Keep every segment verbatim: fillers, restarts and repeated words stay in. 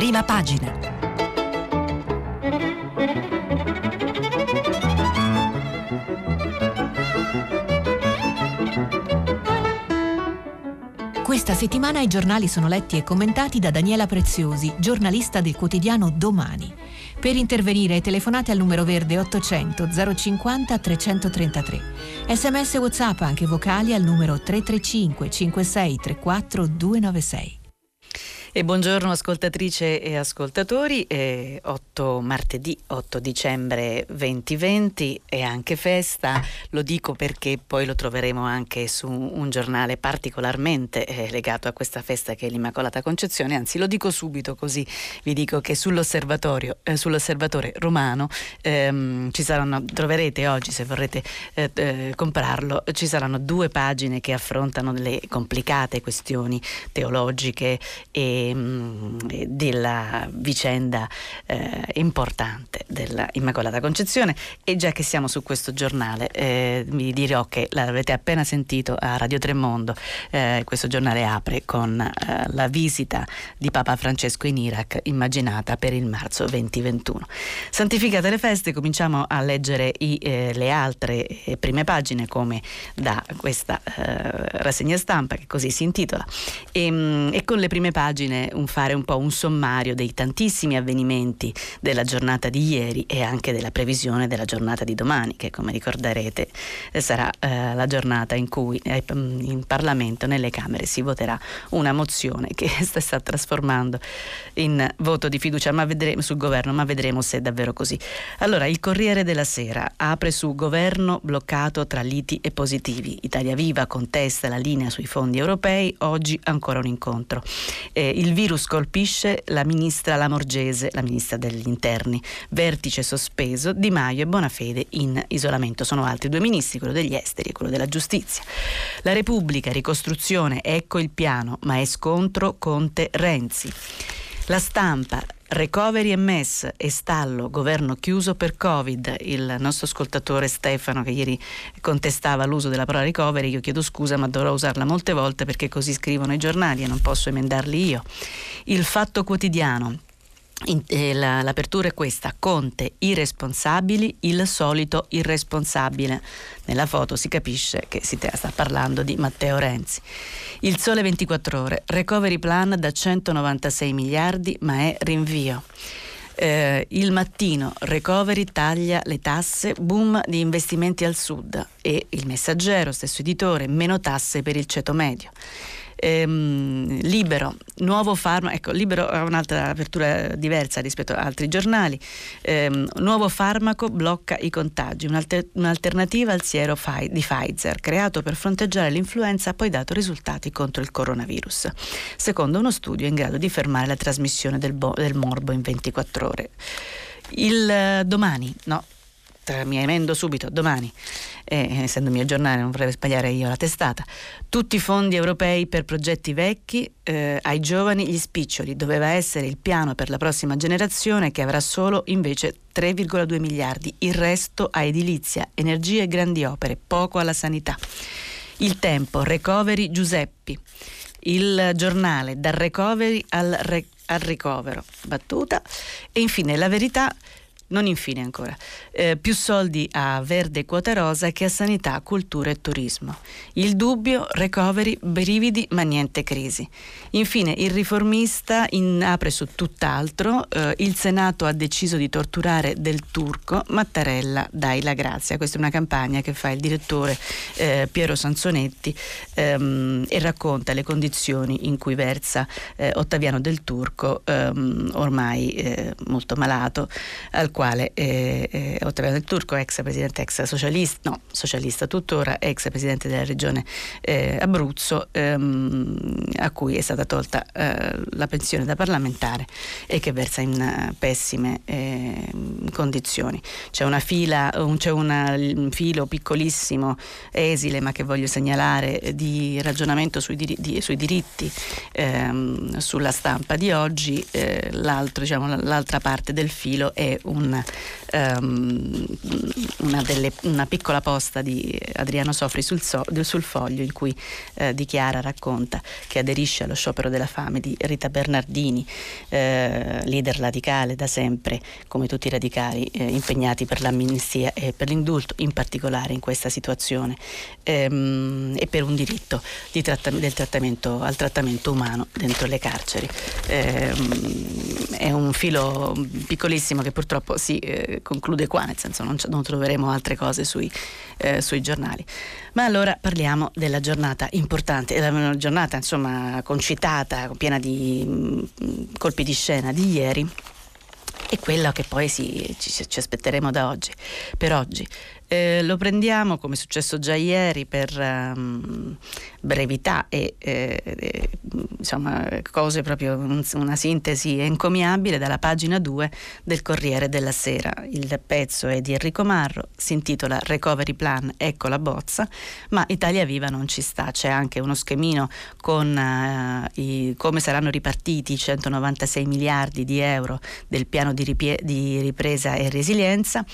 prima pagina. Questa settimana i giornali sono letti e commentati da Daniela Preziosi, giornalista del quotidiano Domani. Per intervenire telefonate al numero verde ottocento zero cinquanta trecentotrentatré. Sms WhatsApp anche vocali al numero tre tre cinque cinque sei tre quattro due nove sei. E buongiorno ascoltatrice e ascoltatori, eh, otto martedì otto dicembre duemilaventi è anche festa, lo dico perché poi lo troveremo anche su un giornale particolarmente eh, legato a questa festa che è l'Immacolata Concezione, anzi lo dico subito così vi dico che sull'osservatorio, eh, sull'osservatore romano ehm, ci saranno, troverete oggi se vorrete eh, eh, comprarlo, ci saranno due pagine che affrontano le complicate questioni teologiche e della vicenda eh, importante dell'Immacolata Concezione. E già che siamo su questo giornale eh, vi dirò che l'avete appena sentito a Radio Tre Mondo, eh, questo giornale apre con eh, la visita di Papa Francesco in Iraq immaginata per il marzo duemilaventuno. Santificate le feste, cominciamo a leggere i, eh, le altre eh, prime pagine come da questa eh, rassegna stampa che così si intitola, e, mh, e con le prime pagine Un fare un po' un sommario dei tantissimi avvenimenti della giornata di ieri e anche della previsione della giornata di domani, che come ricorderete sarà eh, la giornata in cui eh, in Parlamento, nelle Camere, si voterà una mozione che si sta trasformando in voto di fiducia ma vedremo, sul governo, ma vedremo se è davvero così. Allora, il Corriere della Sera apre su governo bloccato tra liti e positivi. Italia Viva contesta la linea sui fondi europei, oggi ancora un incontro. Eh, Il virus colpisce la ministra Lamorgese, la ministra degli interni. Vertice sospeso, Di Maio e Bonafede in isolamento. Sono altri due ministri, quello degli esteri e quello della giustizia. La Repubblica, ricostruzione, ecco il piano, ma è scontro Conte-Renzi. La Stampa, recovery e M E S e stallo, governo chiuso per Covid. Il nostro ascoltatore Stefano, che ieri contestava l'uso della parola recovery, io chiedo scusa ma dovrò usarla molte volte perché così scrivono i giornali e non posso emendarli io. Il Fatto Quotidiano, In, eh, la, l'apertura è questa: Conte, i responsabili, il solito irresponsabile. Nella foto si capisce che si sta parlando di Matteo Renzi. Il Sole ventiquattro Ore, recovery plan da centonovantasei miliardi ma è rinvio. Eh, il Mattino, recovery taglia le tasse, boom di investimenti al sud. E il Messaggero, stesso editore, meno tasse per il ceto medio. Ehm, libero, nuovo farmaco, ecco, Libero ha un'altra apertura diversa rispetto ad altri giornali. Ehm, nuovo farmaco blocca i contagi, un'alter- un'alternativa al siero fi- di Pfizer, creato per fronteggiare l'influenza, poi dato risultati contro il coronavirus. Secondo uno studio in grado di fermare la trasmissione del, bo- del morbo in ventiquattro ore. Il eh, domani, no, tra, mi emendo subito, domani. Eh, essendo mio giornale non vorrei sbagliare io la testata. Tutti i fondi europei per progetti vecchi, eh, ai giovani gli spiccioli, doveva essere il piano per la prossima generazione che avrà solo invece tre virgola due miliardi, il resto a edilizia, energie e grandi opere, poco alla sanità. Il Tempo, recovery Giuseppi, il giornale, dal recovery al, re- al ricovero, battuta. E infine La Verità, non infine ancora, eh, più soldi a Verde e Quota Rosa che a sanità, cultura e turismo. Il Dubbio, recovery, brividi ma niente crisi. Infine il Riformista in, apre su tutt'altro, eh, il Senato ha deciso di torturare Del Turco, Mattarella dai la grazia. Questa è una campagna che fa il direttore eh, Piero Sansonetti ehm, e racconta le condizioni in cui versa eh, Ottaviano Del Turco, ehm, ormai eh, molto malato, al quale eh, eh, Ottaviano Del Turco, ex presidente, ex socialista, no, socialista tuttora, ex presidente della regione eh, Abruzzo, ehm, a cui è stata tolta eh, la pensione da parlamentare e che versa in uh, pessime eh, condizioni. C'è una fila, un, c'è una, un filo piccolissimo, esile, ma che voglio segnalare, di ragionamento sui, dir- di, sui diritti ehm, sulla Stampa di oggi. Eh, l'altro, diciamo, l'altra parte del filo è un um, una, delle, una piccola posta di Adriano Sofri sul, so, sul Foglio, in cui eh, dichiara, racconta che aderisce allo sciopero della fame di Rita Bernardini, eh, leader radicale da sempre, come tutti i radicali, eh, impegnati per l'amnistia e per l'indulto, in particolare in questa situazione, ehm, e per un diritto di tratta- del trattamento, al trattamento umano dentro le carceri. Ehm, è un filo piccolissimo che purtroppo si eh, conclude qua, nel senso non, c- non troveremo altre cose sui, eh, sui giornali. Ma allora parliamo della giornata importante, la giornata insomma concitata, piena di mh, colpi di scena di ieri, e quello che poi si, ci, ci aspetteremo da oggi per oggi. Eh, lo prendiamo, come è successo già ieri, per um, brevità e eh, eh, insomma cose proprio, un, una sintesi encomiabile, dalla pagina due del Corriere della Sera. Il pezzo è di Enrico Marro, si intitola Recovery Plan, ecco la bozza, ma Italia Viva non ci sta. C'è anche uno schemino con uh, i, come saranno ripartiti i centonovantasei miliardi di euro del piano di, ripie- di ripresa e resilienza.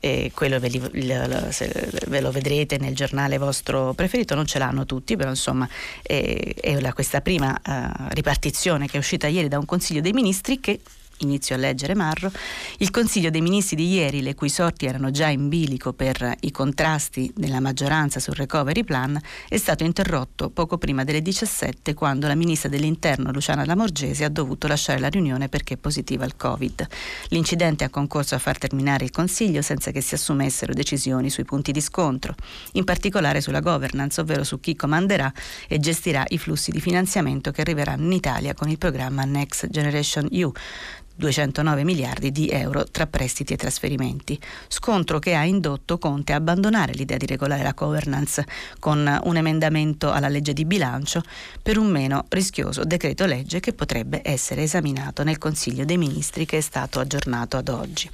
E quello ve, li, ve lo vedrete nel giornale vostro preferito, non ce l'hanno tutti, però insomma è, è la, questa prima uh, ripartizione che è uscita ieri da un Consiglio dei Ministri che, inizio a leggere Marro, il Consiglio dei Ministri di ieri, le cui sorti erano già in bilico per i contrasti della maggioranza sul recovery plan, è stato interrotto poco prima delle diciassette, quando la ministra dell'Interno Luciana Lamorgese ha dovuto lasciare la riunione perché positiva al Covid. L'incidente ha concorso a far terminare il Consiglio senza che si assumessero decisioni sui punti di scontro, in particolare sulla governance, ovvero su chi comanderà e gestirà i flussi di finanziamento che arriveranno in Italia con il programma Next Generation E U, duecentonove miliardi di euro tra prestiti e trasferimenti. Scontro che ha indotto Conte a abbandonare l'idea di regolare la governance con un emendamento alla legge di bilancio per un meno rischioso decreto legge che potrebbe essere esaminato nel Consiglio dei Ministri, che è stato aggiornato ad oggi.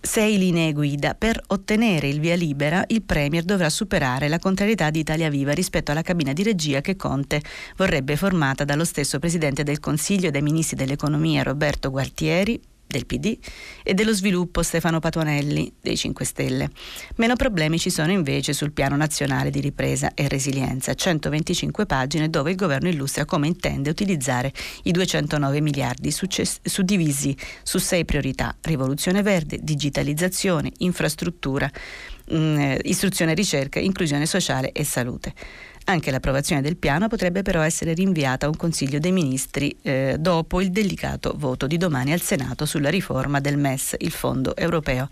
Sei linee guida. Per ottenere il via libera, il Premier dovrà superare la contrarietà di Italia Viva rispetto alla cabina di regia che Conte vorrebbe formata dallo stesso Presidente del Consiglio e dai Ministri dell'Economia Roberto Gualtieri, del P D, e dello Sviluppo Stefano Patuanelli, dei cinque Stelle. Meno problemi ci sono invece sul Piano Nazionale di Ripresa e Resilienza, centoventicinque pagine dove il governo illustra come intende utilizzare i duecentonove miliardi success- suddivisi su sei priorità: rivoluzione verde, digitalizzazione, infrastruttura, mh, istruzione e ricerca, inclusione sociale e salute. Anche l'approvazione del piano potrebbe però essere rinviata a un Consiglio dei Ministri eh, dopo il delicato voto di domani al Senato sulla riforma del M E S, il Fondo Europeo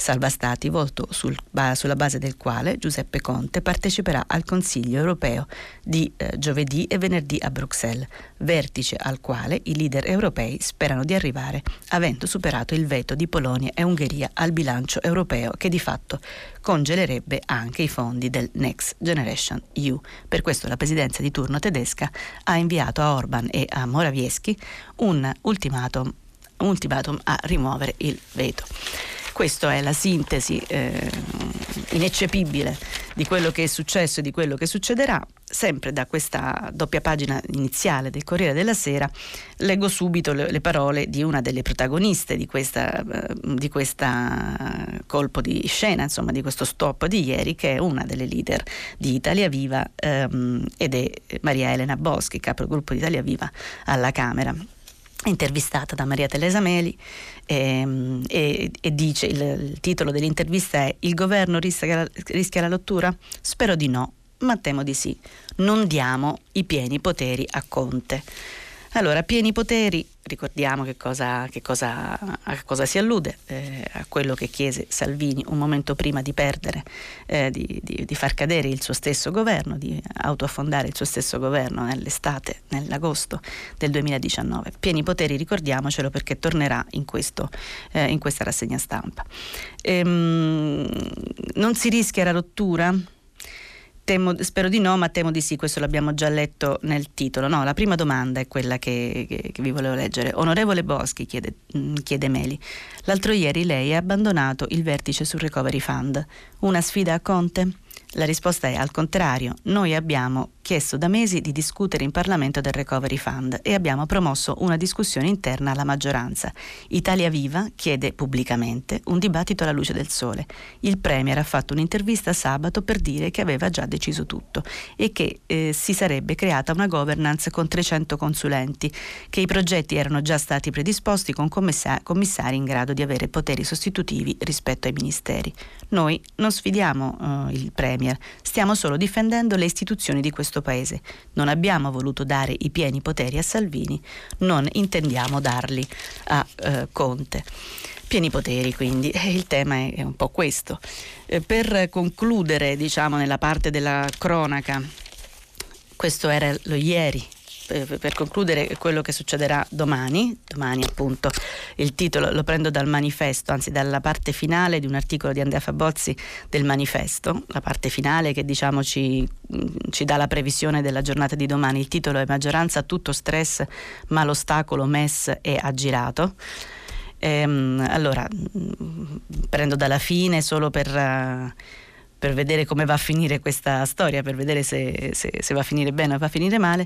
Salva Stati, voto sul, ba, sulla base del quale Giuseppe Conte parteciperà al Consiglio Europeo di eh, giovedì e venerdì a Bruxelles, vertice al quale i leader europei sperano di arrivare avendo superato il veto di Polonia e Ungheria al bilancio europeo, che di fatto congelerebbe anche i fondi del Next Generation E U. Per questo la presidenza di turno tedesca ha inviato a Orban e a Morawiecki un ultimatum, ultimatum a rimuovere il veto. Questa è la sintesi eh, ineccepibile di quello che è successo e di quello che succederà. Sempre da questa doppia pagina iniziale del Corriere della Sera leggo subito le, le parole di una delle protagoniste di questa di questa colpo di scena, insomma di questo stop di ieri, che è una delle leader di Italia Viva ehm, ed è Maria Elena Boschi, capogruppo di Italia Viva alla Camera, intervistata da Maria Teresa Meli, e, e, e dice, il, il titolo dell'intervista è: il governo rischia la, rischia la rottura? Spero di no, ma temo di sì. Non diamo i pieni poteri a Conte. Allora, pieni poteri, ricordiamo che cosa, che cosa, a cosa si allude, eh, a quello che chiese Salvini un momento prima di perdere, eh, di, di, di far cadere il suo stesso governo, di autoaffondare il suo stesso governo nell'estate, nell'agosto del duemiladiciannove. Pieni poteri, ricordiamocelo, perché tornerà in, questo, eh, in questa rassegna stampa. Ehm, non si rischia la rottura? Temo, spero di no, ma temo di sì. Questo l'abbiamo già letto nel titolo. No, la prima domanda è quella che, che, che vi volevo leggere. Onorevole Boschi, chiede, chiede Meli, l'altro ieri lei ha abbandonato il vertice sul Recovery Fund. Una sfida a Conte? La risposta è al contrario. Noi abbiamo chiesto da mesi di discutere in Parlamento del Recovery Fund e abbiamo promosso una discussione interna alla maggioranza. Italia Viva chiede pubblicamente un dibattito alla luce del sole. Il Premier ha fatto un'intervista sabato per dire che aveva già deciso tutto e che eh, si sarebbe creata una governance con trecento consulenti, che i progetti erano già stati predisposti con commessa- commissari in grado di avere poteri sostitutivi rispetto ai ministeri. Noi non sfidiamo eh, il Premier. Stiamo solo difendendo le istituzioni di questo paese. Non abbiamo voluto dare i pieni poteri a Salvini, non intendiamo darli a eh, Conte. Pieni poteri, quindi il tema è, è un po' questo. Eh, per concludere, diciamo, nella parte della cronaca, questo era lo ieri. Per concludere quello che succederà domani, domani appunto il titolo lo prendo dal manifesto, anzi dalla parte finale di un articolo di Andrea Fabozzi del manifesto, la parte finale che diciamo ci, ci dà la previsione della giornata di domani. Il titolo è maggioranza tutto stress ma l'ostacolo M E S è aggirato. Ehm, allora prendo dalla fine solo per... Uh, per vedere come va a finire questa storia, per vedere se, se, se va a finire bene o va a finire male.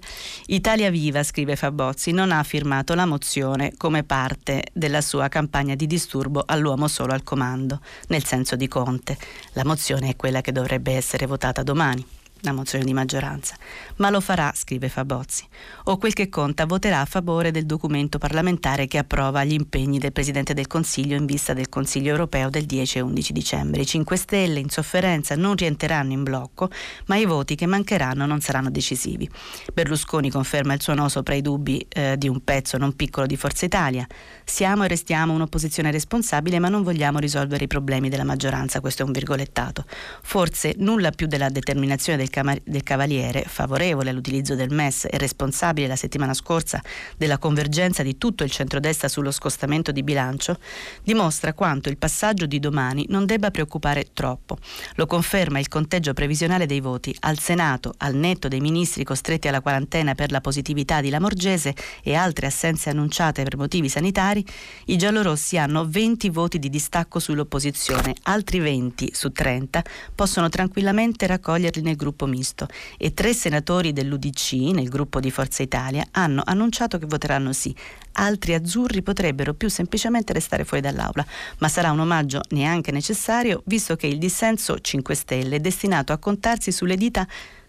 Italia Viva, scrive Fabozzi, non ha firmato la mozione come parte della sua campagna di disturbo all'uomo solo al comando, nel senso di Conte. La mozione è quella che dovrebbe essere votata domani, la mozione di maggioranza. Ma lo farà, scrive Fabozzi, o quel che conta voterà a favore del documento parlamentare che approva gli impegni del Presidente del Consiglio in vista del Consiglio europeo del dieci e undici dicembre. I cinque Stelle in sofferenza non rientreranno in blocco, ma i voti che mancheranno non saranno decisivi. Berlusconi conferma il suo no sopra i dubbi eh, di un pezzo non piccolo di Forza Italia. Siamo e restiamo un'opposizione responsabile, ma non vogliamo risolvere i problemi della maggioranza. Questo è un virgolettato. Forse nulla più della determinazione del del Cavaliere, favorevole all'utilizzo del M E S e responsabile la settimana scorsa della convergenza di tutto il centrodestra sullo scostamento di bilancio, dimostra quanto il passaggio di domani non debba preoccupare troppo. Lo conferma il conteggio previsionale dei voti al Senato, al netto dei ministri costretti alla quarantena per la positività di Lamorgese e altre assenze annunciate per motivi sanitari. I giallorossi hanno venti voti di distacco sull'opposizione, altri venti su trenta possono tranquillamente raccoglierli nel gruppo misto, e tre senatori dell'U D C nel gruppo di Forza Italia hanno annunciato che voteranno sì. Altri azzurri potrebbero più semplicemente restare fuori dall'aula, ma sarà un omaggio neanche necessario, visto che il dissenso cinque Stelle è destinato a contarsi sulle dita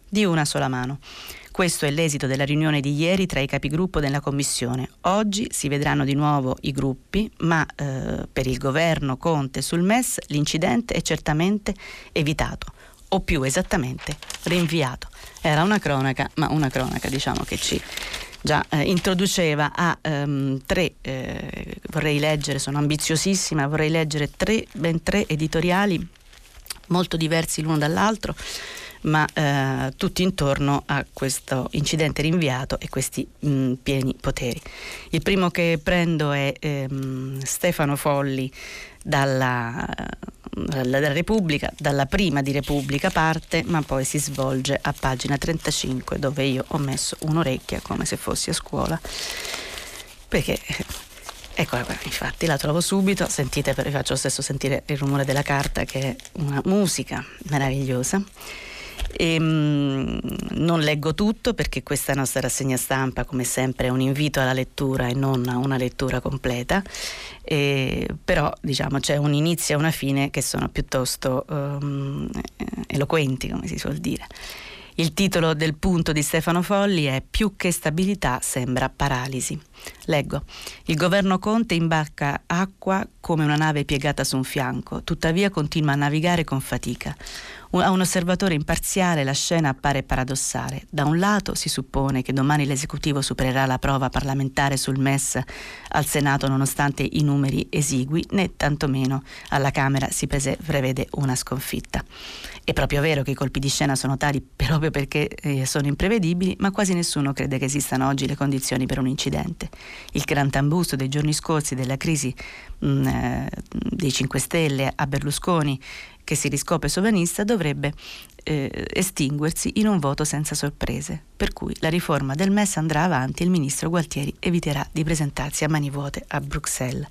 di una sola mano. Questo è l'esito della riunione di ieri tra i capigruppo della Commissione. Oggi si vedranno di nuovo i gruppi, ma eh, per il governo Conte sul M E S l'incidente è certamente evitato, o più esattamente rinviato. Era una cronaca, ma una cronaca diciamo che ci già eh, introduceva a um, tre, eh, vorrei leggere, sono ambiziosissima, vorrei leggere tre, ben tre editoriali molto diversi l'uno dall'altro, ma eh, tutti intorno a questo incidente rinviato e questi mh, pieni poteri. Il primo che prendo è ehm, Stefano Folli dalla... dalla Repubblica, dalla prima di Repubblica parte, ma poi si svolge a pagina trentacinque, dove io ho messo un'orecchia come se fossi a scuola, perché eccola qua, infatti la trovo subito. Sentite, vi faccio stesso sentire il rumore della carta, che è una musica meravigliosa. E, mh, non leggo tutto perché questa nostra rassegna stampa come sempre è un invito alla lettura e non a una lettura completa, e, però diciamo c'è un inizio e una fine che sono piuttosto um, eloquenti, come si suol dire. Il titolo del punto di Stefano Folli è "Più che stabilità sembra paralisi". Leggo: il governo Conte imbarca acqua come una nave piegata su un fianco, tuttavia continua a navigare con fatica. A un osservatore imparziale la scena appare paradossale. Da un lato si suppone che domani l'esecutivo supererà la prova parlamentare sul M E S al Senato nonostante i numeri esigui, né tantomeno alla Camera si prevede una sconfitta. È proprio vero che i colpi di scena sono tali proprio perché eh, sono imprevedibili, ma quasi nessuno crede che esistano oggi le condizioni per un incidente. Il gran tambusto dei giorni scorsi della crisi mh, eh, dei cinque Stelle a Berlusconi, che si riscopre sovranista, dovrebbe eh, estinguersi in un voto senza sorprese, per cui la riforma del M E S andrà avanti e il ministro Gualtieri eviterà di presentarsi a mani vuote a Bruxelles.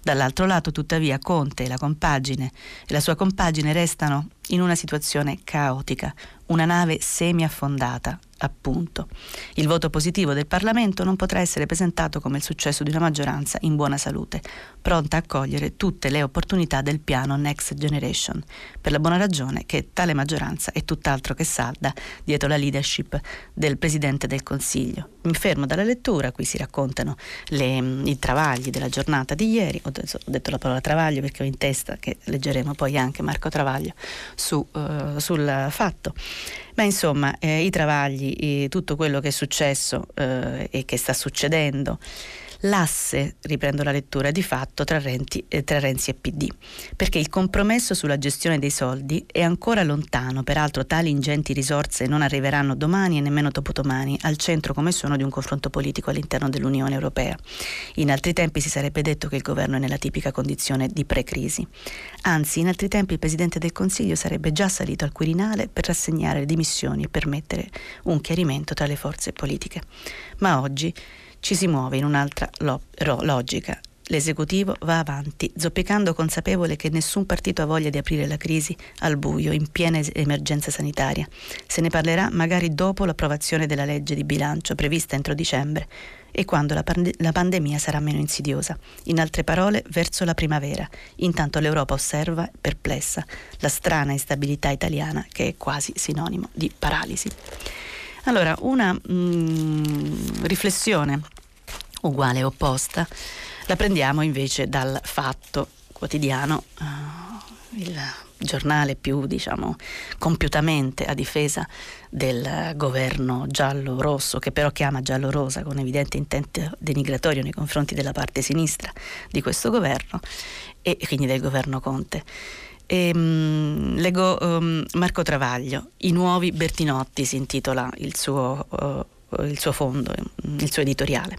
Dall'altro lato, tuttavia, Conte e la compagine e la sua compagine restano in una situazione caotica, una nave semiaffondata, appunto. Il voto positivo del Parlamento non potrà essere presentato come il successo di una maggioranza in buona salute, pronta a cogliere tutte le opportunità del piano Next Generation, per la buona ragione che tale maggioranza è tutt'altro che salda dietro la leadership del Presidente del Consiglio. Mi fermo dalla lettura, qui si raccontano le, i travagli della giornata di ieri. Ho detto la parola Travaglio perché ho in testa che leggeremo poi anche Marco Travaglio su, uh, sul Fatto. Ma insomma, eh, i travagli, eh, tutto quello che è successo eh, e che sta succedendo. L'asse, riprendo la lettura, di fatto tra Renzi, eh, tra Renzi e P D, perché il compromesso sulla gestione dei soldi è ancora lontano. Peraltro tali ingenti risorse non arriveranno domani e nemmeno dopodomani al centro come sono di un confronto politico all'interno dell'Unione Europea. In altri tempi si sarebbe detto che il governo è nella tipica condizione di pre-crisi, anzi in altri tempi il Presidente del Consiglio sarebbe già salito al Quirinale per rassegnare le dimissioni e permettere un chiarimento tra le forze politiche, ma oggi ci si muove in un'altra lo- ro- logica. L'esecutivo va avanti, zoppicando, consapevole che nessun partito ha voglia di aprire la crisi al buio, in piena es- emergenza sanitaria. Se ne parlerà magari dopo l'approvazione della legge di bilancio prevista entro dicembre e quando la, pand- la pandemia sarà meno insidiosa. In altre parole, verso la primavera. Intanto l'Europa osserva, perplessa, la strana instabilità italiana che è quasi sinonimo di paralisi. Allora, una mh, riflessione uguale e opposta la prendiamo invece dal Fatto quotidiano, uh, il giornale più, diciamo, compiutamente a difesa del governo giallo-rosso, che però chiama giallo-rosa con evidente intento denigratorio nei confronti della parte sinistra di questo governo e quindi del governo Conte. E, um, leggo um, Marco Travaglio, I nuovi Bertinotti si intitola il suo, uh, il suo fondo, il suo editoriale.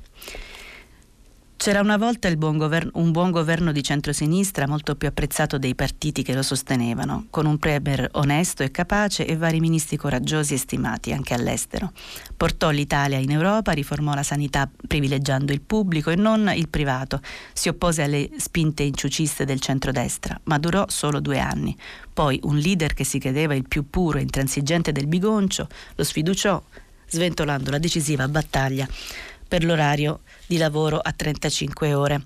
C'era una volta il buon governo, un buon governo di centrosinistra molto più apprezzato dei partiti che lo sostenevano, con un premier onesto e capace e vari ministri coraggiosi e stimati anche all'estero. Portò l'Italia in Europa, riformò la sanità privilegiando il pubblico e non il privato, si oppose alle spinte inciuciste del centrodestra, ma durò solo due anni. Poi un leader che si credeva il più puro e intransigente del bigoncio lo sfiduciò, sventolando la decisiva battaglia per l'orario di lavoro a trentacinque ore.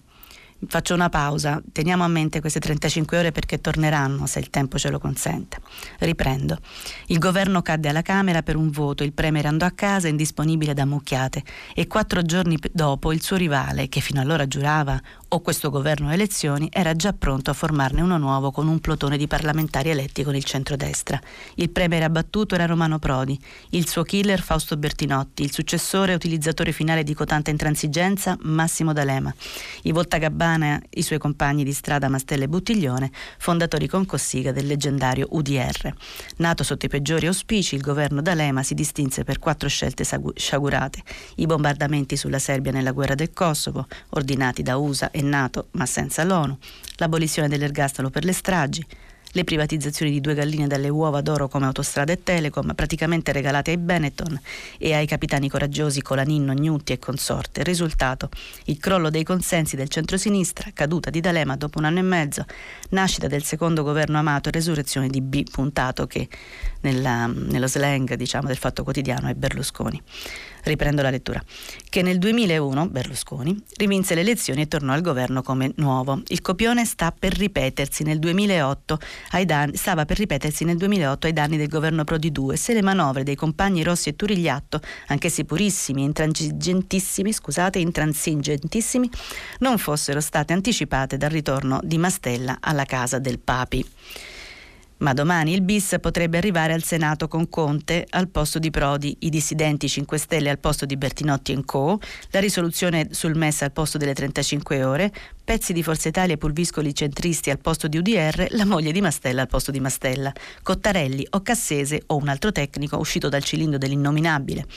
Faccio una pausa, teniamo a mente queste trentacinque ore perché torneranno se il tempo ce lo consente. Riprendo. Il governo cadde alla Camera per un voto, il premier andò a casa indisponibile da mucchiate e quattro giorni dopo il suo rivale, che fino allora giurava o questo governo o elezioni, era già pronto a formarne uno nuovo con un plotone di parlamentari eletti con il centrodestra. Il premier abbattuto era Romano Prodi, il suo killer Fausto Bertinotti, il successore e utilizzatore finale di cotanta intransigenza Massimo D'Alema, i voltagabbani, i suoi compagni di strada Mastella e Buttiglione, fondatori con Cossiga del leggendario U D R. Nato sotto i peggiori auspici, il governo D'Alema si distinse per quattro scelte sciagurate: i bombardamenti sulla Serbia nella guerra del Kosovo, ordinati da U S A e NATO ma senza l'ONU, l'abolizione dell'ergastolo per le stragi, le privatizzazioni di due galline dalle uova d'oro come Autostrade e Telecom, praticamente regalate ai Benetton e ai capitani coraggiosi Colaninno, Gnutti e consorte. Risultato: il crollo dei consensi del centrosinistra, caduta di D'Alema dopo un anno e mezzo, nascita del secondo governo Amato e resurrezione di B. Puntato, che nella, nello slang, diciamo, del Fatto Quotidiano è Berlusconi. Riprendo la lettura. Che nel duemilauno, Berlusconi, rivinse le elezioni e tornò al governo come nuovo. Il copione sta per ripetersi nel duemilaotto ai danni, stava per ripetersi nel duemilaotto ai danni del governo Prodi due, se le manovre dei compagni Rossi e Turigliatto, anch'essi purissimi e intransigentissimi, scusate, intransigentissimi, non fossero state anticipate dal ritorno di Mastella alla casa del Papi. Ma domani il bis potrebbe arrivare al Senato con Conte al posto di Prodi, i dissidenti cinque Stelle al posto di Bertinotti e Co, la risoluzione sul M E S al posto delle trentacinque ore, pezzi di Forza Italia e pulviscoli centristi al posto di U D R, la moglie di Mastella al posto di Mastella, Cottarelli o Cassese o un altro tecnico uscito dal cilindro dell'innominabile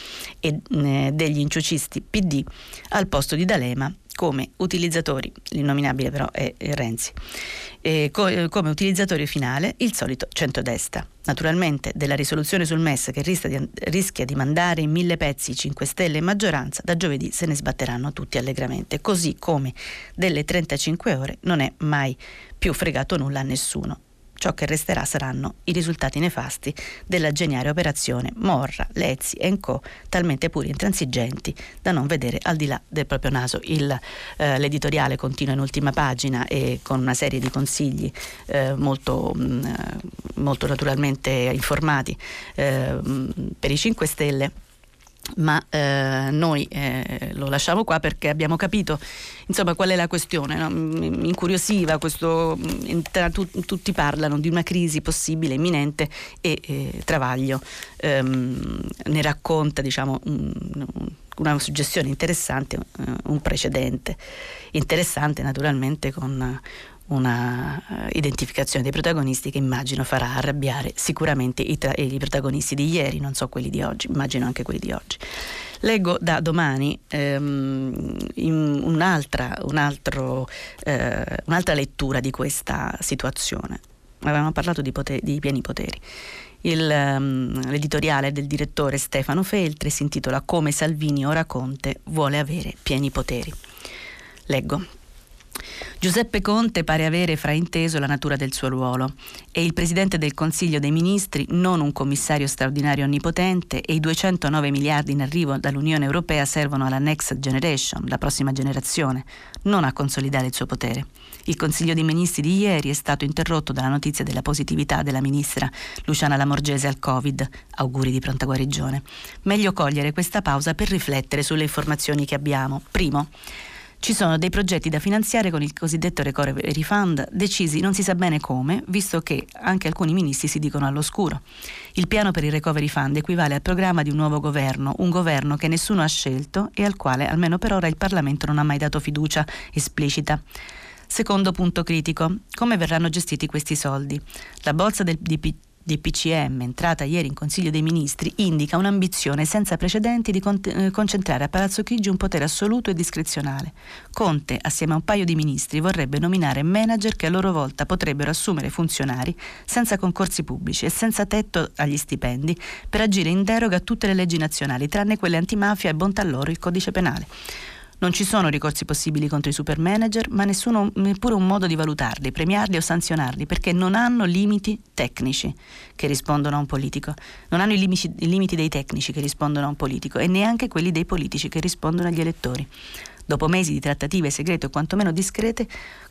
e eh, degli inciucisti P D al posto di D'Alema, come utilizzatori, l'innominabile però è Renzi, e co- come utilizzatori finale il solito centrodestra. Naturalmente della risoluzione sul M E S, che rischia di, rischia di mandare in mille pezzi i cinque Stelle in maggioranza, da giovedì se ne sbatteranno tutti allegramente, così come delle trentacinque ore non è mai più fregato nulla a nessuno. Ciò che resterà saranno i risultati nefasti della geniale operazione Morra, Lezzi e Co, talmente pure intransigenti da non vedere al di là del proprio naso. Il, eh, l'editoriale continua in ultima pagina e con una serie di consigli eh, molto, mh, molto naturalmente informati eh, per i cinque Stelle. Ma eh, noi eh, lo lasciamo qua perché abbiamo capito insomma qual è la questione, no? Mi incuriosiva questo, tra, tu, tutti parlano di una crisi possibile, imminente, e eh, Travaglio ehm, ne racconta diciamo un, un, una suggestione interessante, un precedente interessante naturalmente, con una identificazione dei protagonisti che immagino farà arrabbiare sicuramente i, tra- i protagonisti di ieri, non so quelli di oggi, immagino anche quelli di oggi. Leggo da Domani ehm, in un'altra, un altro, eh, un'altra lettura di questa situazione. Avevamo parlato di, poter- di pieni poteri. Il, um, l'editoriale del direttore Stefano Feltri si intitola "Come Salvini ora Conte vuole avere pieni poteri". Leggo. Giuseppe Conte pare avere frainteso la natura del suo ruolo. È il Presidente del Consiglio dei Ministri, non un commissario straordinario onnipotente, e i duecentonove miliardi in arrivo dall'Unione Europea servono alla Next Generation, la prossima generazione, non a consolidare il suo potere. Il Consiglio dei Ministri di ieri è stato interrotto dalla notizia della positività della ministra Luciana Lamorgese al Covid. Auguri di pronta guarigione. Meglio cogliere questa pausa per riflettere sulle informazioni che abbiamo. Primo, ci sono dei progetti da finanziare con il cosiddetto Recovery Fund, decisi non si sa bene come, visto che anche alcuni ministri si dicono all'oscuro. Il piano per il Recovery Fund equivale al programma di un nuovo governo, un governo che nessuno ha scelto e al quale, almeno per ora, il Parlamento non ha mai dato fiducia esplicita. Secondo punto critico, come verranno gestiti questi soldi? La bozza del D P C D P C M, entrata ieri in Consiglio dei Ministri, indica un'ambizione senza precedenti di con- concentrare a Palazzo Chigi un potere assoluto e discrezionale. Conte, assieme a un paio di ministri, vorrebbe nominare manager che a loro volta potrebbero assumere funzionari senza concorsi pubblici e senza tetto agli stipendi, per agire in deroga a tutte le leggi nazionali, tranne quelle antimafia e, bontà loro, il codice penale. Non ci sono ricorsi possibili contro i super manager, ma nessuno, neppure un modo di valutarli, premiarli o sanzionarli, perché non hanno limiti tecnici che rispondono a un politico. Non hanno i limiti, i limiti dei tecnici che rispondono a un politico, e neanche quelli dei politici che rispondono agli elettori. Dopo mesi di trattative segrete o quantomeno discrete,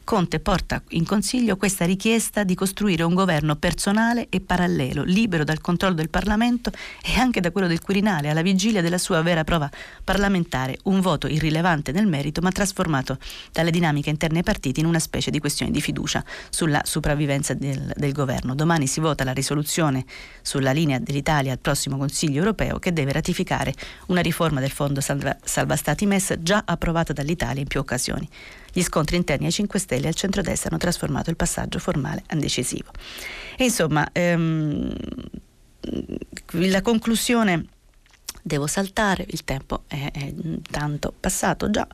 Conte porta in Consiglio questa richiesta di costruire un governo personale e parallelo, libero dal controllo del Parlamento e anche da quello del Quirinale, alla vigilia della sua vera prova parlamentare, un voto irrilevante nel merito, ma trasformato dalle dinamiche interne ai partiti in una specie di questione di fiducia sulla sopravvivenza del, del governo. Domani si vota la risoluzione sulla linea dell'Italia al prossimo Consiglio europeo, che deve ratificare una riforma del Fondo Salva, Salva Stati M E S, già approvata dall'Italia in più occasioni. Gli scontri interni ai cinque Stelle e al centrodestra hanno trasformato il passaggio formale in decisivo. E insomma, ehm, la conclusione, devo saltare, il tempo è, è tanto passato già,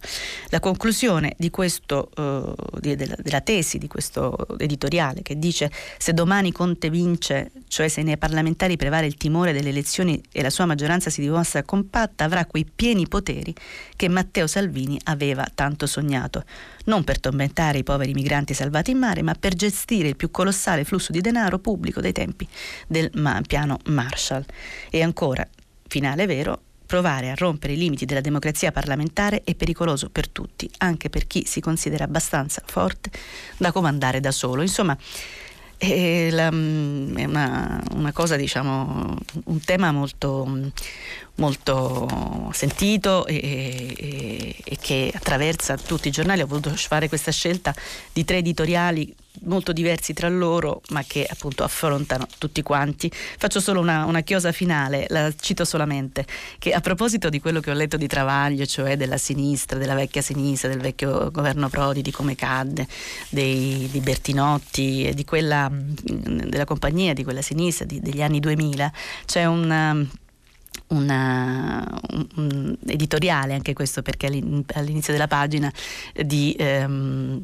la conclusione di questo, eh, di, della, della tesi di questo editoriale, che dice: se domani Conte vince, cioè se nei parlamentari prevale il timore delle elezioni e la sua maggioranza si dimostra compatta, avrà quei pieni poteri che Matteo Salvini aveva tanto sognato, non per tormentare i poveri migranti salvati in mare, ma per gestire il più colossale flusso di denaro pubblico dei tempi del ma- piano Marshall. E ancora, finale vero, provare a rompere i limiti della democrazia parlamentare è pericoloso per tutti, anche per chi si considera abbastanza forte da comandare da solo. Insomma, è, la, è una, una cosa, diciamo, un tema molto, molto sentito e, e, e che attraversa tutti i giornali. Ho voluto fare questa scelta di tre editoriali molto diversi tra loro, ma che appunto affrontano tutti quanti. Faccio solo una, una chiosa finale, la cito solamente, che a proposito di quello che ho letto di Travaglio, cioè della sinistra, della vecchia sinistra, del vecchio governo Prodi, di come cadde, dei, di Bertinotti e di quella, della compagnia di quella sinistra di, degli anni duemila, c'è un Una, un, un editoriale, anche questo, perché all'inizio della pagina di ehm,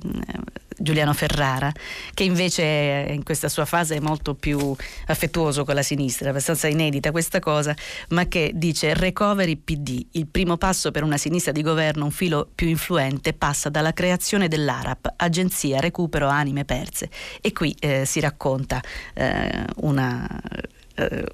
Giuliano Ferrara, che invece in questa sua fase è molto più affettuoso con la sinistra, abbastanza inedita questa cosa, ma che dice: Recovery P D, il primo passo per una sinistra di governo un filo più influente passa dalla creazione dell'A R A P, agenzia recupero anime perse. E qui eh, si racconta eh, una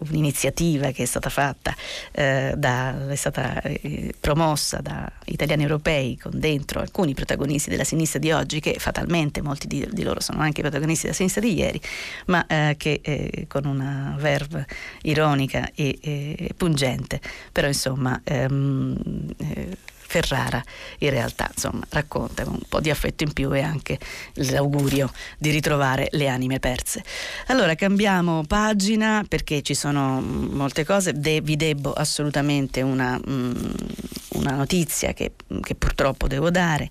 un'iniziativa che è stata fatta eh, da, è stata eh, promossa da italiani europei, con dentro alcuni protagonisti della sinistra di oggi, che fatalmente molti di, di loro sono anche protagonisti della sinistra di ieri, ma eh, che eh, con una verve ironica e, e pungente, però insomma ehm, eh, Ferrara in realtà insomma racconta con un po' di affetto in più e anche l'augurio di ritrovare le anime perse. Allora cambiamo pagina, perché ci sono molte cose. De- vi debbo assolutamente una, mh, una notizia che, che purtroppo devo dare.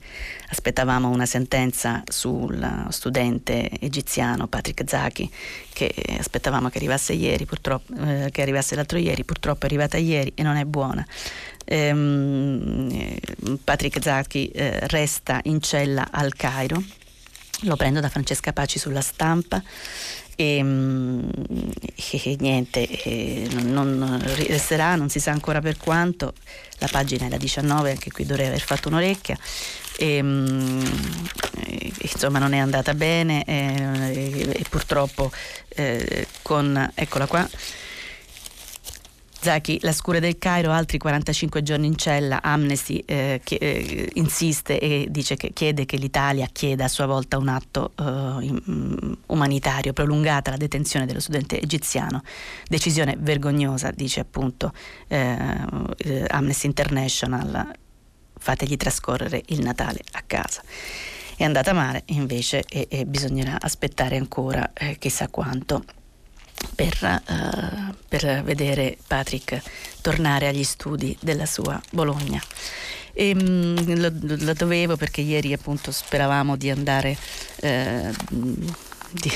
Aspettavamo una sentenza sul studente egiziano Patrick Zaki, che aspettavamo che arrivasse ieri, purtroppo eh, che arrivasse l'altro ieri, purtroppo è arrivata ieri e non è buona. Patrick Zaki eh, resta in cella al Cairo. Lo prendo da Francesca Paci sulla Stampa. E, e niente, e non, non resterà, non si sa ancora per quanto. La pagina è la diciannove, anche qui dovrei aver fatto un'orecchia. E, e, insomma non è andata bene e, e, e purtroppo eh, con, eccola qua, Zaki, la scure del Cairo, altri quarantacinque giorni in cella. Amnesty eh, chi, eh, insiste e dice che chiede che l'Italia chieda a sua volta un atto eh, um, umanitario. Prolungata la detenzione dello studente egiziano, decisione vergognosa, dice appunto eh, eh, Amnesty International, fategli trascorrere il Natale a casa. È andata male invece e, e bisognerà aspettare ancora eh, chissà quanto Per, uh, per vedere Patrick tornare agli studi della sua Bologna. E, mh, lo, lo dovevo, perché ieri appunto speravamo di andare eh, di,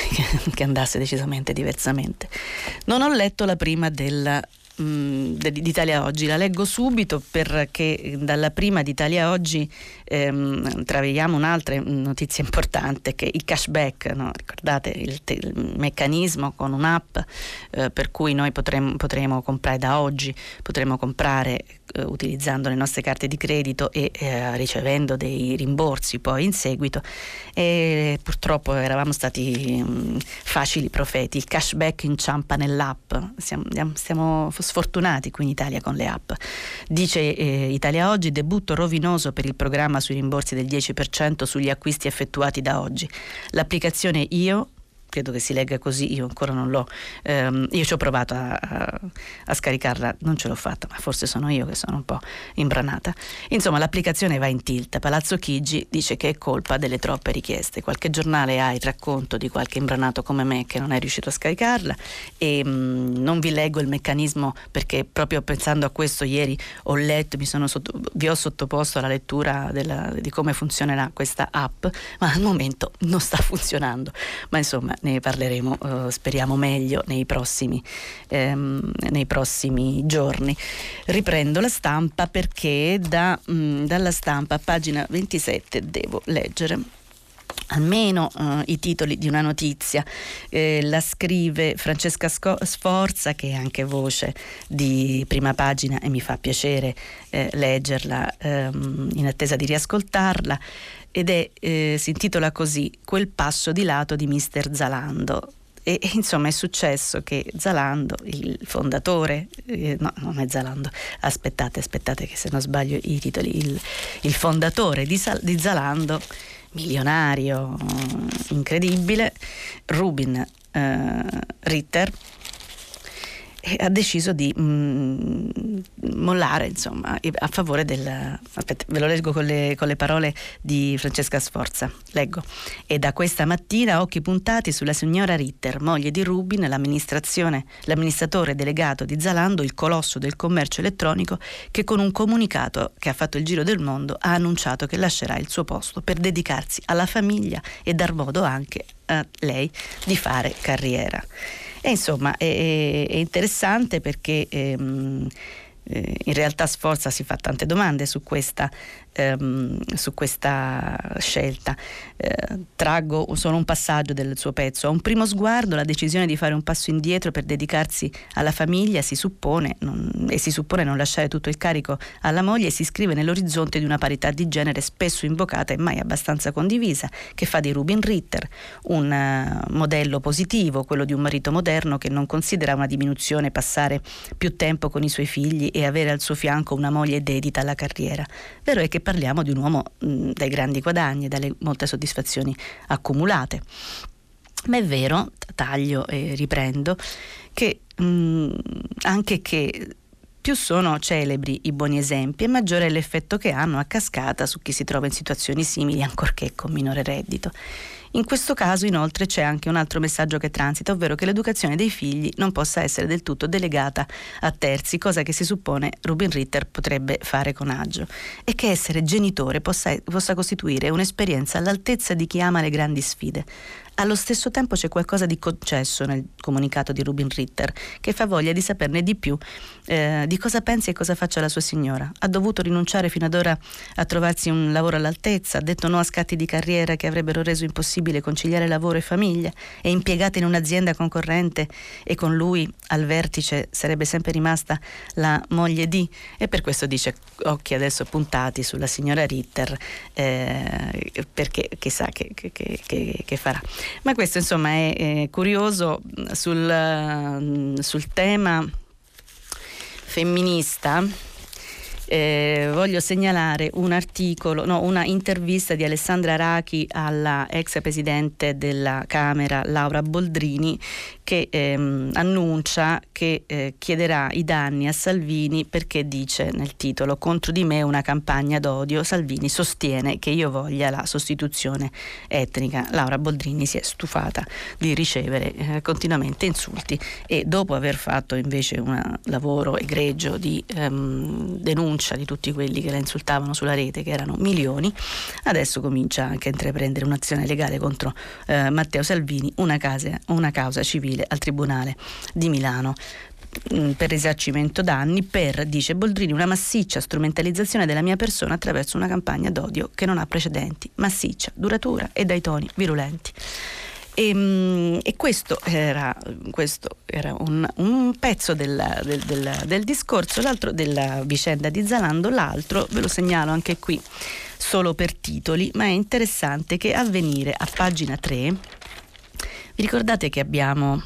che andasse decisamente diversamente. Non ho letto la prima della d'Italia Oggi, la leggo subito, perché dalla prima di Italia Oggi ehm, traviamo un'altra notizia importante, che è il cashback, no? Ricordate il, te- il meccanismo con un'app eh, per cui noi potremo, potremo comprare da oggi, potremo comprare eh, utilizzando le nostre carte di credito e eh, ricevendo dei rimborsi poi in seguito. E purtroppo eravamo stati mh, facili profeti, il cashback inciampa nell'app, siamo, stiamo sfortunati qui in Italia con le app. Dice eh, Italia Oggi, debutto rovinoso per il programma sui rimborsi del dieci per cento sugli acquisti effettuati da oggi. L'applicazione Io, credo che si legga così, io ancora non l'ho, ehm, io ci ho provato a, a, a scaricarla, non ce l'ho fatta, ma forse sono io che sono un po' imbranata. Insomma l'applicazione va in tilt, Palazzo Chigi dice che è colpa delle troppe richieste, qualche giornale ha il racconto di qualche imbranato come me che non è riuscito a scaricarla e mh, non vi leggo il meccanismo, perché proprio pensando a questo ieri ho letto, mi sono sotto, vi ho sottoposto alla lettura della, di come funzionerà questa app, ma al momento non sta funzionando, ma insomma ne parleremo, eh, speriamo meglio nei prossimi, ehm, nei prossimi giorni. Riprendo la Stampa, perché da, mh, dalla Stampa, pagina ventisette, devo leggere almeno eh, i titoli di una notizia. Eh, la scrive Francesca Sforza, che è anche voce di Prima Pagina e mi fa piacere eh, leggerla ehm, in attesa di riascoltarla. Ed è, eh, si intitola così, quel passo di lato di mister Zalando. E, e insomma è successo che Zalando, il fondatore, eh, no non è Zalando, aspettate, aspettate che se non sbaglio i titoli, il, il fondatore di, Sal, di Zalando, milionario, incredibile, Rubin eh, Ritter, ha deciso di mh, mollare insomma a favore del, aspetta, ve lo leggo con le, con le parole di Francesca Sforza, leggo: e da questa mattina occhi puntati sulla signora Ritter, moglie di Rubin, l'amministrazione, l'amministratore delegato di Zalando, il colosso del commercio elettronico, che con un comunicato che ha fatto il giro del mondo ha annunciato che lascerà il suo posto per dedicarsi alla famiglia e dar modo anche a lei di fare carriera. E insomma è, è interessante perché ehm, in realtà Sforza si fa tante domande su questa, ehm, su questa scelta. Eh, traggo solo un passaggio del suo pezzo. A un primo sguardo la decisione di fare un passo indietro per dedicarsi alla famiglia si suppone non, e si suppone non lasciare tutto il carico alla moglie, e si scrive nell'orizzonte di una parità di genere spesso invocata e mai abbastanza condivisa, che fa di Rubin Ritter un uh, modello positivo, quello di un marito moderno che non considera una diminuzione passare più tempo con i suoi figli e avere al suo fianco una moglie dedita alla carriera. Vero è che parliamo di un uomo mh, dai grandi guadagni e dalle molte soddisfazioni accumulate, ma è vero, taglio e riprendo, che mh, anche che più sono celebri i buoni esempi e maggiore è l'effetto che hanno a cascata su chi si trova in situazioni simili, ancorché con minore reddito. In questo caso inoltre c'è anche un altro messaggio che transita, ovvero che l'educazione dei figli non possa essere del tutto delegata a terzi, cosa che si suppone Rubin Ritter potrebbe fare con agio, e che essere genitore possa, possa costituire un'esperienza all'altezza di chi ama le grandi sfide. Allo stesso tempo c'è qualcosa di concesso nel comunicato di Rubin Ritter che fa voglia di saperne di più, eh, di cosa pensi e cosa faccia la sua signora. Ha dovuto rinunciare fino ad ora a trovarsi un lavoro all'altezza, ha detto no a scatti di carriera che avrebbero reso impossibile conciliare lavoro e famiglia, è impiegata in un'azienda concorrente e con lui al vertice sarebbe sempre rimasta la moglie di, e per questo dice occhi adesso puntati sulla signora Ritter, eh, perché chissà che, che, che, che farà. Ma questo insomma è, è curioso sul, sul tema femminista. Eh, voglio segnalare un articolo, no, una intervista di Alessandra Arachi alla ex presidente della Camera Laura Boldrini, che ehm, annuncia che eh, chiederà i danni a Salvini perché dice nel titolo contro di me una campagna d'odio, Salvini sostiene che io voglia la sostituzione etnica. Laura Boldrini si è stufata di ricevere eh, continuamente insulti e dopo aver fatto invece un lavoro egregio di ehm, denuncia di tutti quelli che la insultavano sulla rete, che erano milioni, adesso comincia anche a intraprendere un'azione legale contro eh, Matteo Salvini, una, case, una causa civile al Tribunale di Milano mh, per risarcimento danni per, dice Boldrini, una massiccia strumentalizzazione della mia persona attraverso una campagna d'odio che non ha precedenti, massiccia, duratura e dai toni virulenti. E, e questo era, questo era un, un pezzo della, del, del, del discorso, l'altro della vicenda di Zalando, l'altro ve lo segnalo anche qui solo per titoli, ma è interessante che Avvenire a pagina tre, vi ricordate che abbiamo,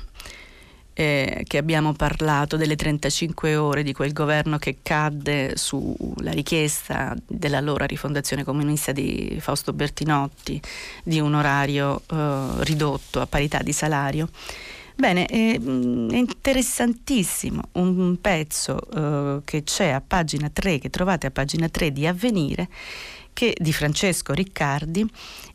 eh, che abbiamo parlato delle trentacinque ore di quel governo che cadde sulla richiesta dell'allora rifondazione comunista di Fausto Bertinotti di un orario eh, ridotto a parità di salario? Bene, è, è interessantissimo un pezzo eh, che c'è a pagina tre, che trovate a pagina tre di Avvenire, che, di Francesco Riccardi,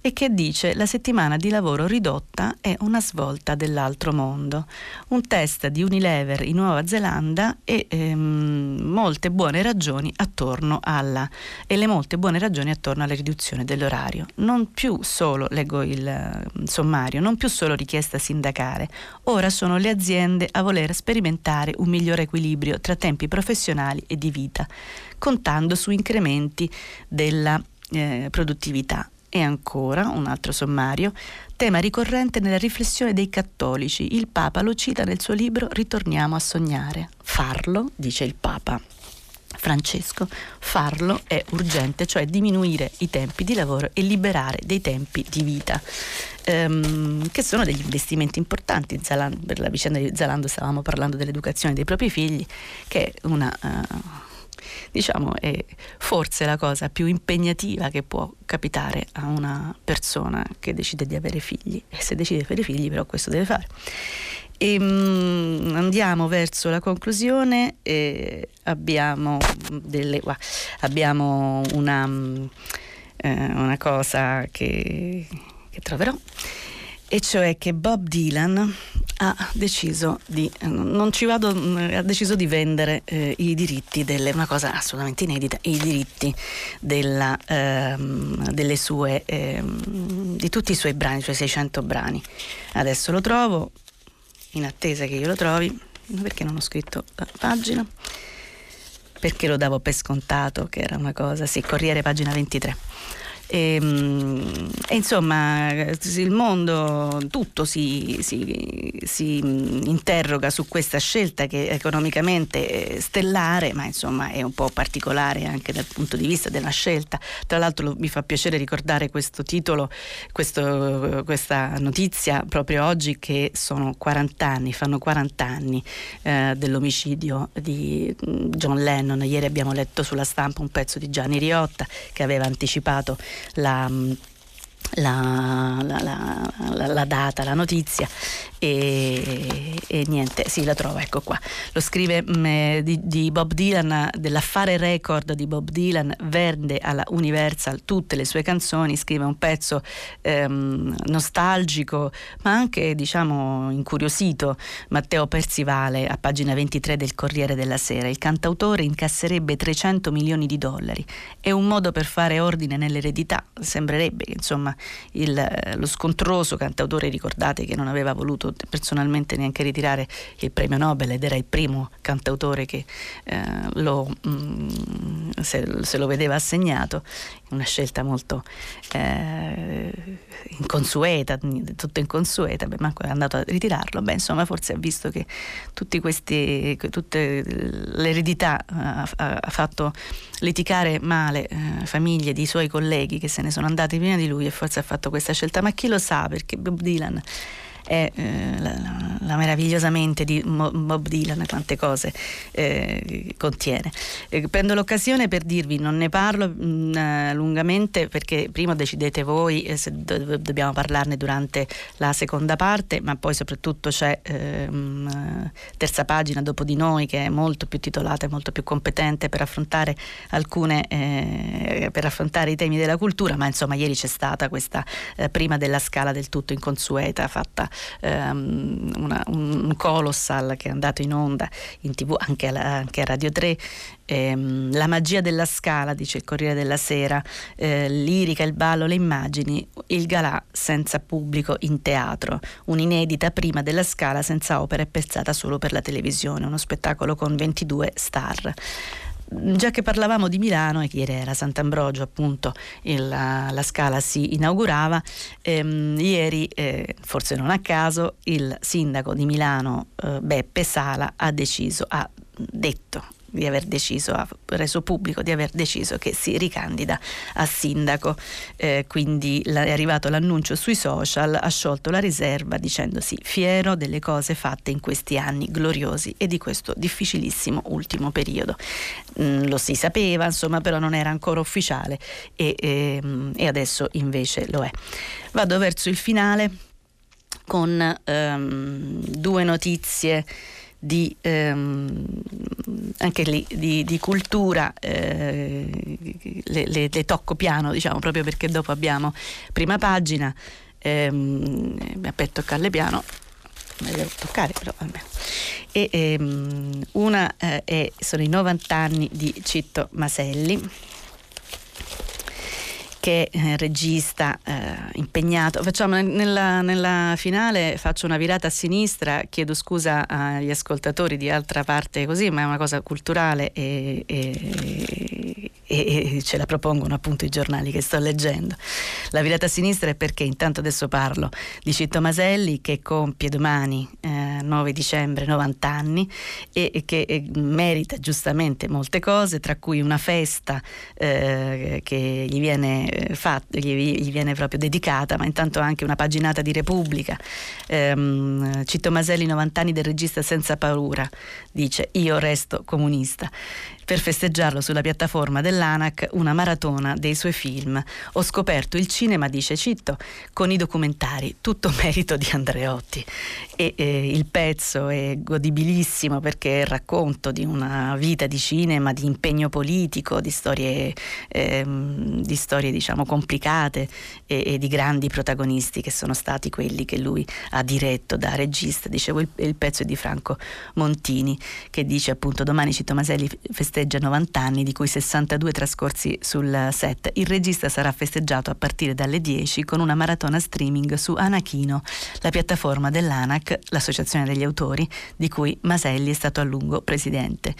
e che dice la settimana di lavoro ridotta è una svolta dell'altro mondo, un test di Unilever in Nuova Zelanda e ehm, molte buone ragioni attorno alla e le molte buone ragioni attorno alla riduzione dell'orario. Non più solo, leggo il sommario, non più solo richiesta sindacale, ora sono le aziende a voler sperimentare un migliore equilibrio tra tempi professionali e di vita, contando su incrementi della Eh, produttività. E ancora un altro sommario, tema ricorrente nella riflessione dei cattolici, il Papa lo cita nel suo libro Ritorniamo a sognare. Farlo, dice il Papa Francesco, farlo è urgente, cioè diminuire i tempi di lavoro e liberare dei tempi di vita, ehm, che sono degli investimenti importanti. Zalando, per la vicenda di Zalando stavamo parlando dell'educazione dei propri figli, che è una... Uh, diciamo è forse la cosa più impegnativa che può capitare a una persona che decide di avere figli, e se decide di avere figli però questo deve fare. E, um, andiamo verso la conclusione e abbiamo delle uh, abbiamo una um, eh, una cosa che, che troverò, e cioè che Bob Dylan ha deciso di non ci vado ha deciso di vendere eh, i diritti delle una cosa assolutamente inedita, i diritti della, ehm, delle sue ehm, di tutti i suoi brani, i suoi seicento brani. Adesso lo trovo, in attesa che io lo trovi, perché non ho scritto la pagina, perché lo davo per scontato che era una cosa, sì, Corriere pagina ventitré. E, e insomma il mondo tutto si, si, si interroga su questa scelta che è economicamente stellare, ma insomma è un po' particolare anche dal punto di vista della scelta. Tra l'altro mi fa piacere ricordare questo titolo, questo, questa notizia proprio oggi, che sono quaranta anni, fanno quaranta anni eh, dell'omicidio di John Lennon. Ieri abbiamo letto sulla stampa un pezzo di Gianni Riotta che aveva anticipato La, la, la, la, la data, la notizia, e, e niente, sì, la trovo, ecco qua. Lo scrive mh, di, di Bob Dylan, dell'affare record di Bob Dylan, vende alla Universal tutte le sue canzoni. Scrive un pezzo ehm, nostalgico ma anche, diciamo, incuriosito Matteo Persivale a pagina ventitré del Corriere della Sera. Il cantautore incasserebbe trecento milioni di dollari, è un modo per fare ordine nell'eredità. Sembrerebbe che insomma il, lo scontroso cantautore, ricordate che non aveva voluto personalmente neanche ritirare il premio Nobel ed era il primo cantautore che eh, lo, mh, se, se lo vedeva assegnato, una scelta molto eh, inconsueta, tutto inconsueta, beh, manco è andato a ritirarlo. Beh, insomma, forse ha visto che tutti questi, tutte l'eredità ha, ha fatto litigare male eh, famiglie di suoi colleghi che se ne sono andati prima di lui, e forse ha fatto questa scelta, ma chi lo sa, perché Bob Dylan è eh, la, la, la meravigliosa mente di Bob Dylan, quante cose eh, contiene. Eh, prendo l'occasione per dirvi, non ne parlo mh, lungamente perché prima decidete voi eh, se do- dobbiamo parlarne durante la seconda parte, ma poi soprattutto c'è eh, mh, Terza Pagina dopo di noi, che è molto più titolata e molto più competente per affrontare alcune eh, per affrontare i temi della cultura. Ma insomma ieri c'è stata questa eh, prima della Scala del tutto inconsueta fatta Una, un colossal che è andato in onda in tv anche, alla, anche a Radio tre. Ehm, la magia della Scala, dice il Corriere della Sera, eh, lirica, il ballo, le immagini, il galà senza pubblico in teatro, un'inedita prima della Scala senza opera e pensata solo per la televisione, uno spettacolo con ventidue star. Già che parlavamo di Milano, e ieri era Sant'Ambrogio appunto, il, la, la Scala si inaugurava, ehm, ieri eh, forse non a caso il sindaco di Milano eh, Beppe Sala ha deciso, ha detto di aver deciso, ha reso pubblico di aver deciso che si ricandida a sindaco, eh, quindi è arrivato l'annuncio sui social, ha sciolto la riserva dicendosi fiero delle cose fatte in questi anni gloriosi e di questo difficilissimo ultimo periodo. Mm, lo si sapeva, insomma, però non era ancora ufficiale e, e, e adesso invece lo è. Vado verso il finale con um, due notizie Di, ehm, anche lì di, di cultura, eh, le, le, le tocco piano, diciamo, proprio perché dopo abbiamo Prima Pagina. Ehm, per toccarle piano me le devo toccare, però vabbè. E, ehm, una eh, è, sono i novanta anni di Citto Maselli, che è regista eh, impegnato. Facciamo nella, nella finale, faccio una virata a sinistra, chiedo scusa agli ascoltatori di Altra Parte così, ma è una cosa culturale e, e, e, e ce la propongono appunto i giornali che sto leggendo. La virata a sinistra è perché intanto adesso parlo di Citto Maselli, che compie domani eh, nove dicembre novanta anni e, e che e merita giustamente molte cose, tra cui una festa eh, che gli viene Fatto, gli, gli viene proprio dedicata, ma intanto anche una paginata di Repubblica. ehm, Citto Maselli, novanta anni del regista senza paura, dice "io resto comunista". Per festeggiarlo sulla piattaforma dell'ANAC una maratona dei suoi film. "Ho scoperto il cinema", dice Citto, "con i documentari, tutto merito di Andreotti". E eh, il pezzo è godibilissimo perché è il racconto di una vita di cinema, di impegno politico, di storie eh, di storie diciamo complicate e, e di grandi protagonisti che sono stati quelli che lui ha diretto da regista. Dicevo, il, il pezzo è di Franco Montini, che dice appunto "domani Citto Maselli festeggia novanta anni, di cui sessantadue trascorsi sul set. Il regista sarà festeggiato a partire partire dalle dieci con una maratona streaming su Anachino, la piattaforma dell'ANAC, l'associazione degli autori, di cui Maselli è stato a lungo presidente.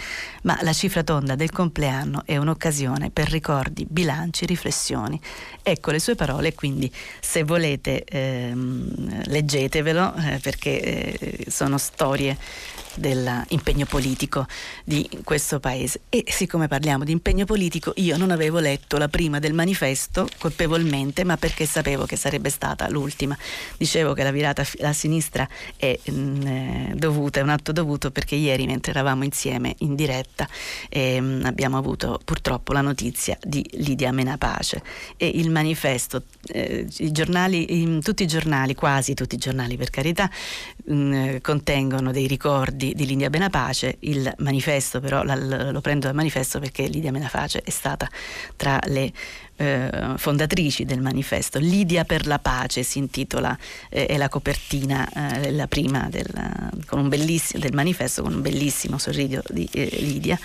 Ma la cifra tonda del compleanno è un'occasione per ricordi, bilanci, riflessioni. Ecco le sue parole, quindi se volete ehm, leggetevelo eh, perché eh, sono storie dell'impegno politico di questo paese. E siccome parliamo di impegno politico, io non avevo letto la prima del manifesto colpevolmente, ma perché sapevo che sarebbe stata l'ultima. Dicevo che la virata a sinistra è mh, dovuta, è un atto dovuto, perché ieri mentre eravamo insieme in diretta eh, abbiamo avuto purtroppo la notizia di Lidia Menapace, e il manifesto, eh, i giornali, in, tutti i giornali, quasi tutti i giornali per carità, mh, contengono dei ricordi Di, di Lidia Menapace. Il manifesto però la, lo prendo dal manifesto perché Lidia Menapace è stata tra le eh, fondatrici del manifesto. Lidia per la pace si intitola, eh, è la copertina, eh, la prima del, con un bellissimo, del manifesto, con un bellissimo sorriso di eh, Lidia.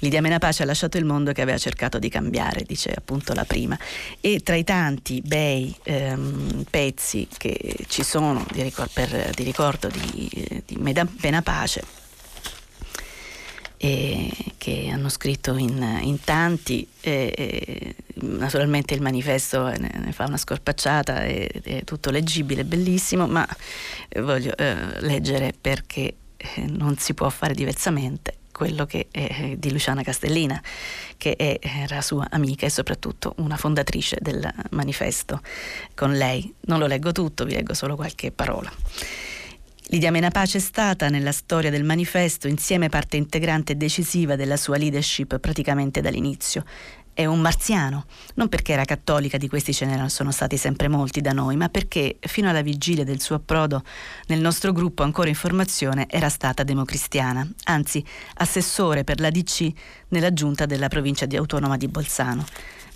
Lidia Menapace ha lasciato il mondo che aveva cercato di cambiare, dice appunto la prima. E tra i tanti bei ehm, pezzi che ci sono di, ricor- per, di ricordo di, di Menapace, e che hanno scritto in, in tanti, e, e, naturalmente il manifesto ne, ne fa una scorpacciata, è, è tutto leggibile, bellissimo, ma voglio eh, leggere perché non si può fare diversamente quello che è di Luciana Castellina, che era sua amica e soprattutto una fondatrice del manifesto con lei. Non lo leggo tutto, vi leggo solo qualche parola. Lidia Menapace è stata, nella storia del manifesto, insieme parte integrante e decisiva della sua leadership praticamente dall'inizio. È un marziano, non perché era cattolica, di questi ce ne sono stati sempre molti da noi, ma perché fino alla vigilia del suo approdo nel nostro gruppo ancora in formazione era stata democristiana, anzi assessore per la D C nella giunta della provincia di autonoma di Bolzano.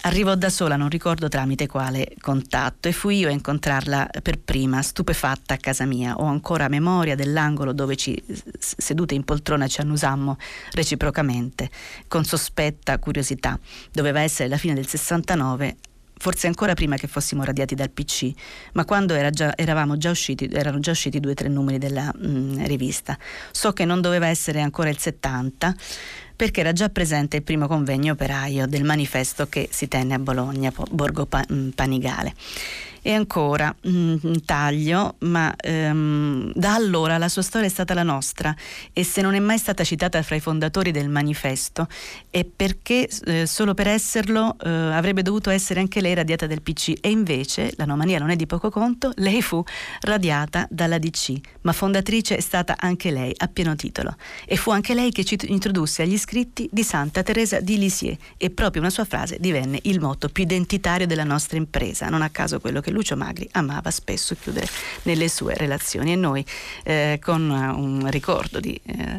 Arrivò da sola, non ricordo tramite quale contatto, e fui io a incontrarla per prima, stupefatta, a casa mia. Ho ancora memoria dell'angolo dove ci sedute in poltrona ci annusammo reciprocamente, con sospetta curiosità. Doveva essere la fine del sessantanove, forse ancora prima che fossimo radiati dal P C, ma quando era già, eravamo già usciti, erano già usciti due o tre numeri della mh, rivista. So che non doveva essere ancora il settanta, perché era già presente il primo convegno operaio del manifesto che si tenne a Bologna, Borgo Panigale. E ancora, mh, taglio, ma ehm, da allora la sua storia è stata la nostra, e se non è mai stata citata fra i fondatori del manifesto è perché eh, solo per esserlo eh, avrebbe dovuto essere anche lei radiata del P C, e invece, l'anomalia non è di poco conto, lei fu radiata dalla D C, ma fondatrice è stata anche lei a pieno titolo, e fu anche lei che ci introdusse agli scritti di Santa Teresa di Lisieux, e proprio una sua frase divenne il motto più identitario della nostra impresa, non a caso quello che Lucio Magri amava spesso chiudere nelle sue relazioni. E noi eh, con un ricordo di eh,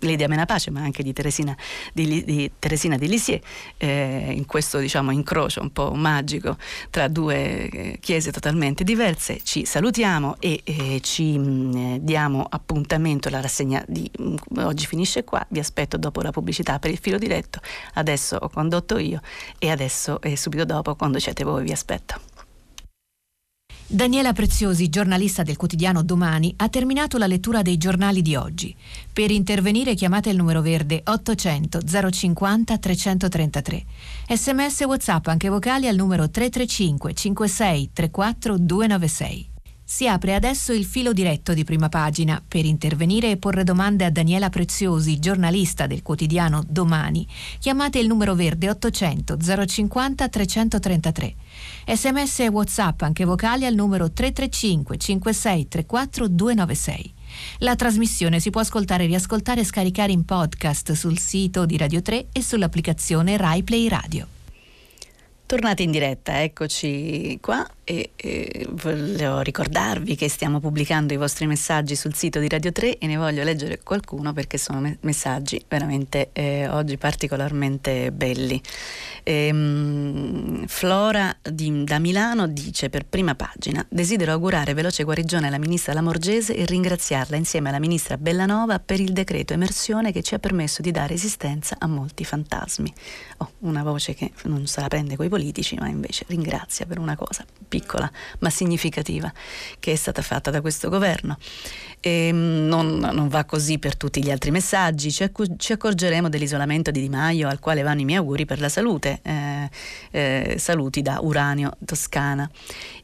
Lidia Menapace, ma anche di Teresina di, di, Teresina di Lisieux, eh, in questo diciamo incrocio un po' magico tra due eh, chiese totalmente diverse, ci salutiamo e eh, ci mh, diamo appuntamento. La rassegna di mh, oggi finisce qua, vi aspetto dopo la pubblicità per il filo diretto. Adesso ho condotto io e adesso e eh, subito dopo, quando siete voi, vi aspetto. Daniela Preziosi, giornalista del quotidiano Domani, ha terminato la lettura dei giornali di oggi. Per intervenire chiamate il numero verde ottocento zero cinquanta trecentotrentatré. Sms e WhatsApp anche vocali al numero tre tre cinque cinque sei tre quattro due nove sei. Si apre adesso il filo diretto di Prima Pagina. Per intervenire e porre domande a Daniela Preziosi, giornalista del quotidiano Domani, chiamate il numero verde ottocento zero cinquanta trecentotrentatré. Sms e WhatsApp anche vocali al numero tre tre cinque cinque sei tre quattro due nove sei. La trasmissione si può ascoltare, riascoltare e scaricare in podcast sul sito di Radio tre e sull'applicazione RaiPlay Radio. Tornate in diretta, eccoci qua. E, e voglio ricordarvi che stiamo pubblicando i vostri messaggi sul sito di Radio tre e ne voglio leggere qualcuno perché sono me- messaggi veramente eh, oggi particolarmente belli. Ehm, Flora di, da Milano dice per prima pagina: desidero augurare veloce guarigione alla ministra Lamorgese e ringraziarla insieme alla ministra Bellanova per il decreto emersione che ci ha permesso di dare esistenza a molti fantasmi. Oh, una voce che non se la prende coi politici, ma invece ringrazia per una cosa piccola ma significativa che è stata fatta da questo governo. E non, non va così per tutti gli altri messaggi. Ci, accu- ci accorgeremo dell'isolamento di Di Maio, al quale vanno i miei auguri per la salute. Eh, eh, saluti da Uranio Toscana.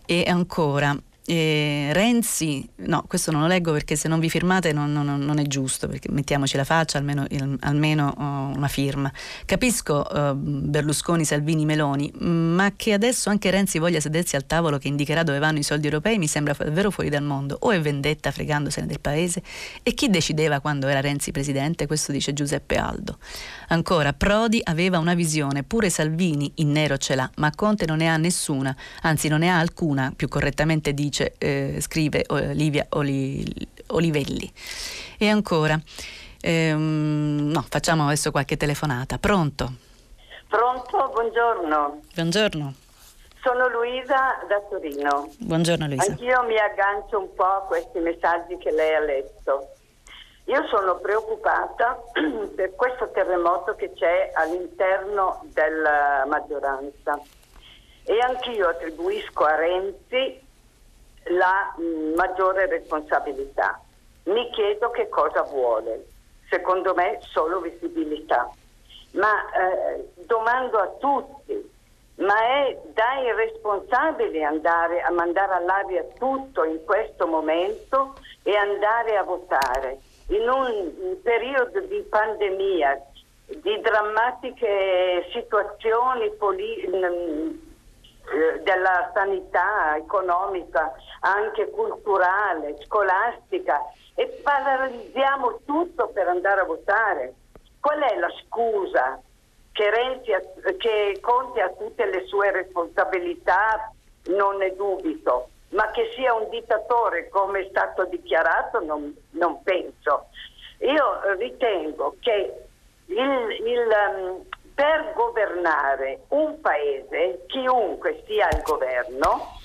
E ancora Eh, Renzi, no, questo non lo leggo perché se non vi firmate non, non, non è giusto, perché mettiamoci la faccia, almeno, il, almeno oh, una firma. Capisco eh, Berlusconi, Salvini, Meloni, ma che adesso anche Renzi voglia sedersi al tavolo che indicherà dove vanno i soldi europei mi sembra davvero fuori dal mondo. O è vendetta fregandosene del paese? E chi decideva quando era Renzi presidente? Questo dice Giuseppe Aldo. Ancora, Prodi aveva una visione, pure Salvini in nero ce l'ha, ma Conte non ne ha nessuna, anzi non ne ha alcuna, più correttamente dice Eh, scrive Livia Oli, Olivelli. E ancora ehm, no, facciamo adesso qualche telefonata. Pronto? Pronto, buongiorno. Buongiorno. Sono Luisa da Torino. Buongiorno Luisa. Anch'io mi aggancio un po' a questi messaggi che lei ha letto. Io sono preoccupata per questo terremoto che c'è all'interno della maggioranza e anch'io attribuisco a Renzi la mh, maggiore responsabilità. Mi chiedo che cosa vuole, secondo me solo visibilità, ma eh, domando a tutti, ma è da irresponsabili andare a mandare all'aria tutto in questo momento e andare a votare in un periodo di pandemia, di drammatiche situazioni poli- mh, della sanità economica, anche culturale, scolastica, e paralizziamo tutto per andare a votare. Qual è la scusa che Renzi ha, che Conte ha tutte le sue responsabilità, non ne dubito, ma che sia un dittatore come è stato dichiarato non, non penso. Io ritengo che il, il um, per governare un paese, chiunque sia il governo,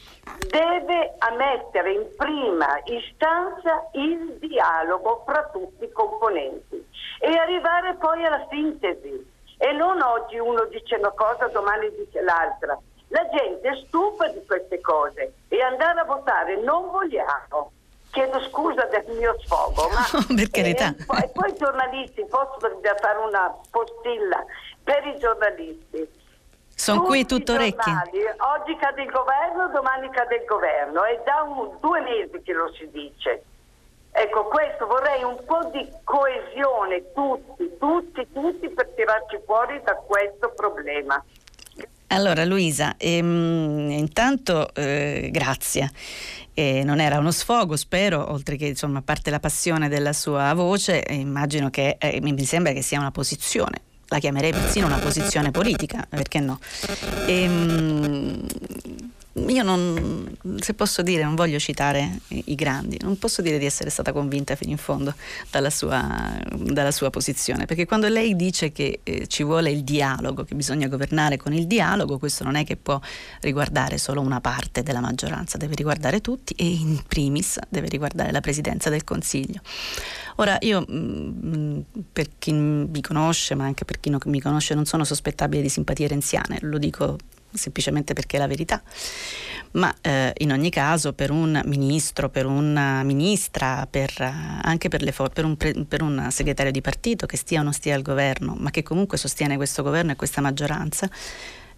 deve mettere in prima istanza il dialogo fra tutti i componenti e arrivare poi alla sintesi. E non oggi uno dice una cosa, domani dice l'altra. La gente è stufa di queste cose e andare a votare non vogliamo. Chiedo scusa del mio sfogo, ma per carità. E poi, poi i giornalisti, posso fare una postilla per i giornalisti. Sono qui tutto orecchie. Oggi cade il governo, domani cade il governo, è da un, due mesi che lo si dice. Ecco, questo vorrei un po' di coesione, tutti, tutti, tutti per tirarci fuori da questo problema. Allora Luisa, ehm, intanto eh, grazie. Eh, non era uno sfogo, spero, oltre che insomma a parte la passione della sua voce, immagino che eh, mi sembra che sia una posizione, la chiamerei persino una posizione politica, perché no? Ehm, io non, se posso dire, non voglio citare i grandi, non posso dire di essere stata convinta fino in fondo dalla sua, dalla sua posizione, perché quando lei dice che eh, ci vuole il dialogo, che bisogna governare con il dialogo, questo non è che può riguardare solo una parte della maggioranza, deve riguardare tutti e in primis deve riguardare la Presidenza del Consiglio. Ora io, mh, per chi mi conosce, ma anche per chi non mi conosce, non sono sospettabile di simpatie renziane, lo dico semplicemente perché è la verità, ma eh, in ogni caso per un ministro, per una ministra, per, anche per, le for- per, un pre- per un segretario di partito che stia o non stia al governo, ma che comunque sostiene questo governo e questa maggioranza,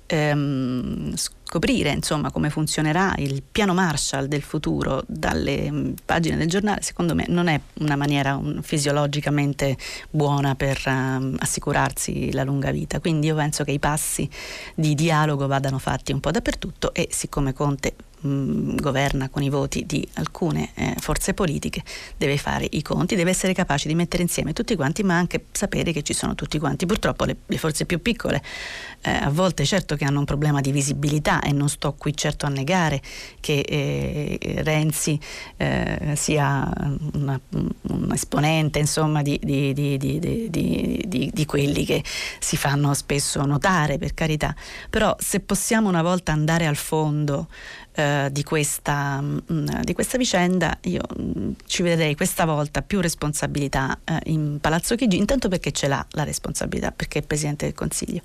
ehm, scoprire insomma come funzionerà il piano Marshall del futuro dalle mh, pagine del giornale, secondo me non è una maniera un, fisiologicamente buona per um, assicurarsi la lunga vita. Quindi io penso che i passi di dialogo vadano fatti un po' dappertutto e siccome Conte mh, governa con i voti di alcune eh, forze politiche, deve fare i conti, deve essere capace di mettere insieme tutti quanti, ma anche sapere che ci sono tutti quanti. Purtroppo le, le forze più piccole eh, a volte certo che hanno un problema di visibilità, e non sto qui certo a negare che eh, Renzi eh, sia una, un esponente, insomma, di, di, di, di, di, di, di, di quelli che si fanno spesso notare, per carità, però se possiamo una volta andare al fondo eh, di, questa, mh, di questa vicenda, io mh, ci vedrei questa volta più responsabilità eh, in Palazzo Chigi, intanto perché ce l'ha la responsabilità, perché è Presidente del Consiglio.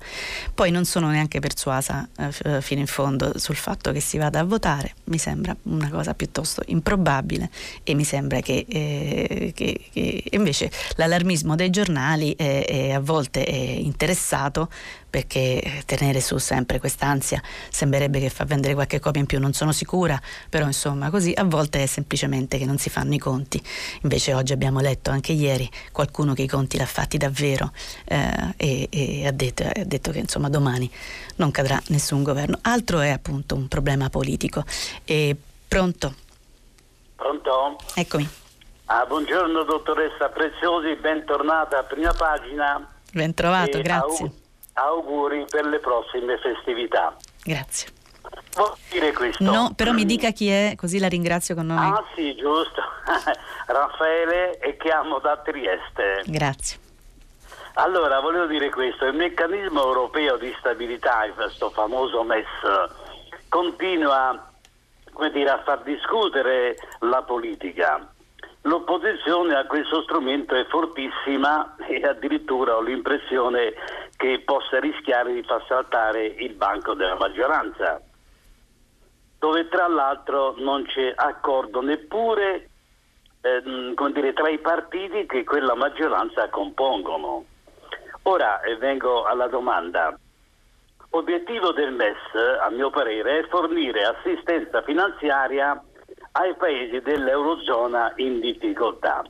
Poi non sono neanche persuasa eh, fino in fondo sul fatto che si vada a votare, mi sembra una cosa piuttosto improbabile, e mi sembra che, eh, che, che invece l'allarmismo dei giornali è, è a volte è interessato, perché tenere su sempre quest'ansia sembrerebbe che fa vendere qualche copia in più, non sono sicura, però insomma così a volte è semplicemente che non si fanno i conti. Invece oggi abbiamo letto, anche ieri, qualcuno che i conti l'ha fatti davvero eh, e, e ha detto, ha detto che insomma domani non cadrà nessun governo. Altro è appunto un problema politico. E pronto? Pronto? Eccomi. Ah, buongiorno dottoressa Preziosi, bentornata a Prima Pagina. Ben trovato, grazie. Au- auguri per le prossime festività. Grazie. Voglio dire questo. No, però mi dica chi è, così la ringrazio con noi. Ah sì, giusto. Raffaele, e chiamo da Trieste. Grazie. Allora, volevo dire questo. Il meccanismo europeo di stabilità, questo famoso M E S, continua, come dire, a far discutere la politica. L'opposizione a questo strumento è fortissima, e addirittura ho l'impressione che possa rischiare di far saltare il banco della maggioranza, dove tra l'altro non c'è accordo neppure ehm, come dire, tra i partiti che quella maggioranza compongono. Ora eh, vengo alla domanda. Obiettivo del M E S, a mio parere, è fornire assistenza finanziaria ai paesi dell'Eurozona in difficoltà,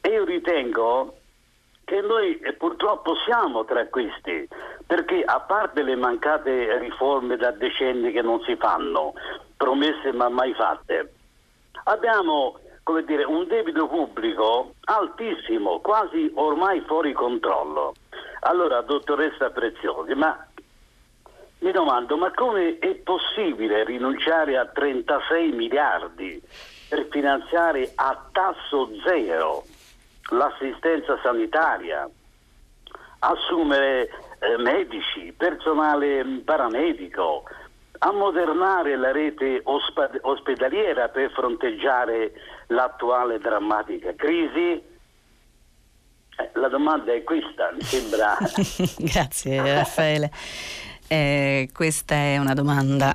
e io ritengo che noi purtroppo siamo tra questi, perché a parte le mancate riforme da decenni che non si fanno, promesse ma mai fatte, abbiamo, come dire, un debito pubblico altissimo, quasi ormai fuori controllo. Allora, dottoressa Preziosi, ma mi domando, ma come è possibile rinunciare a trentasei miliardi per finanziare a tasso zero l'assistenza sanitaria, assumere eh, medici, personale paramedico, ammodernare la rete osped- ospedaliera per fronteggiare l'attuale drammatica crisi? Eh, la domanda è questa, mi sembra. Grazie Raffaele. Eh, questa è una domanda,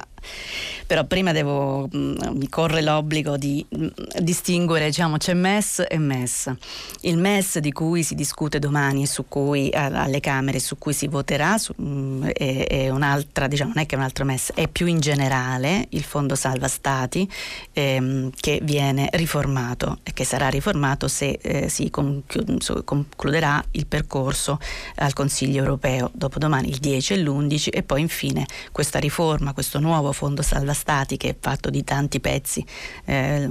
però prima devo mh, mi corre l'obbligo di mh, distinguere, diciamo, c'è M E S e M E S. Il M E S di cui si discute domani, su cui a, alle Camere, su cui si voterà, su, mh, è, è un'altra, diciamo, non è che è un altro M E S, è più in generale il Fondo Salva Stati ehm, che viene riformato e che sarà riformato se eh, si conchi- concluderà il percorso al Consiglio europeo dopodomani, il dieci e l'undici, e poi infine questa riforma, questo nuovo Fondo Salva Stati che è fatto di tanti pezzi, eh,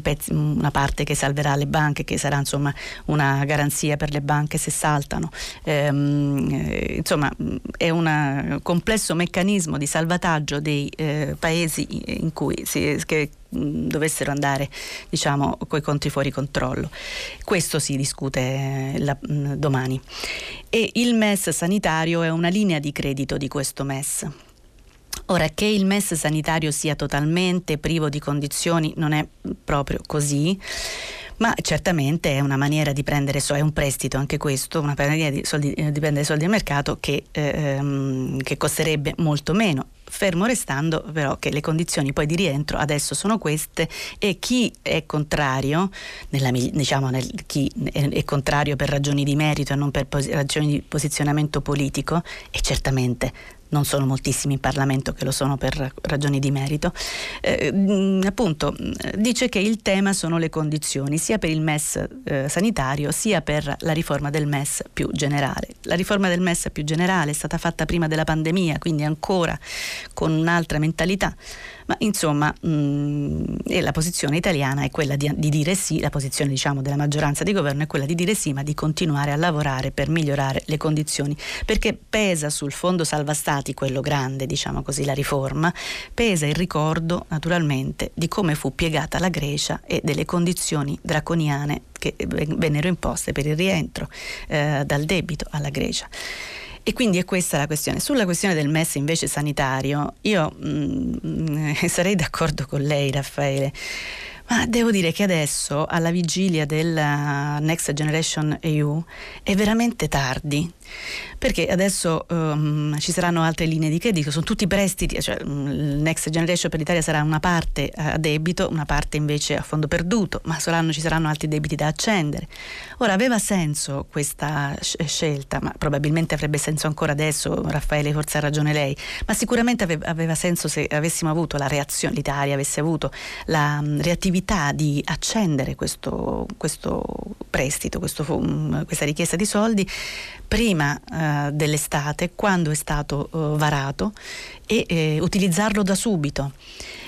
pezzi, una parte che salverà le banche, che sarà insomma una garanzia per le banche se saltano, eh, insomma è un complesso meccanismo di salvataggio dei eh, paesi in cui si, che dovessero andare, diciamo, coi conti fuori controllo. Questo si discute la, domani. E il M E S sanitario è una linea di credito di questo M E S. Ora, che il M E S sanitario sia totalmente privo di condizioni non è proprio così, ma certamente è una maniera di prendere soldi, è un prestito anche questo, una maniera di, soldi, di prendere soldi al mercato che, ehm, che costerebbe molto meno. Fermo restando però che le condizioni poi di rientro adesso sono queste, e chi è contrario, nella, diciamo nel, chi è, è contrario per ragioni di merito e non per pos- ragioni di posizionamento politico, è certamente non sono moltissimi in Parlamento che lo sono per ragioni di merito, eh, appunto dice che il tema sono le condizioni sia per il M E S eh, sanitario sia per la riforma del M E S più generale. La riforma del M E S più generale è stata fatta prima della pandemia, quindi ancora con un'altra mentalità, ma insomma mh, e la posizione italiana è quella di, di dire sì, la posizione diciamo della maggioranza di governo è quella di dire sì, ma di continuare a lavorare per migliorare le condizioni, perché pesa sul fondo salva stati, quello grande diciamo così, la riforma, pesa il ricordo naturalmente di come fu piegata la Grecia e delle condizioni draconiane che vennero imposte per il rientro eh, dal debito alla Grecia. E quindi è questa la questione. Sulla questione del M E S invece sanitario, io mh, sarei d'accordo con lei, Raffaele, ma devo dire che adesso, alla vigilia della Next Generation E U, è veramente tardi, perché adesso um, ci saranno altre linee di credito, sono tutti prestiti, cioè il Next Generation per l'Italia sarà una parte a debito, una parte invece a fondo perduto, ma saranno, ci saranno altri debiti da accendere. Ora, aveva senso questa scelta, ma probabilmente avrebbe senso ancora adesso, Raffaele, forse ha ragione lei, ma sicuramente aveva senso se avessimo avuto la reazione, l'Italia avesse avuto la reattività di accendere questo, questo prestito, questo, questa richiesta di soldi prima eh, dell'estate, quando è stato eh, varato, e eh, utilizzarlo da subito.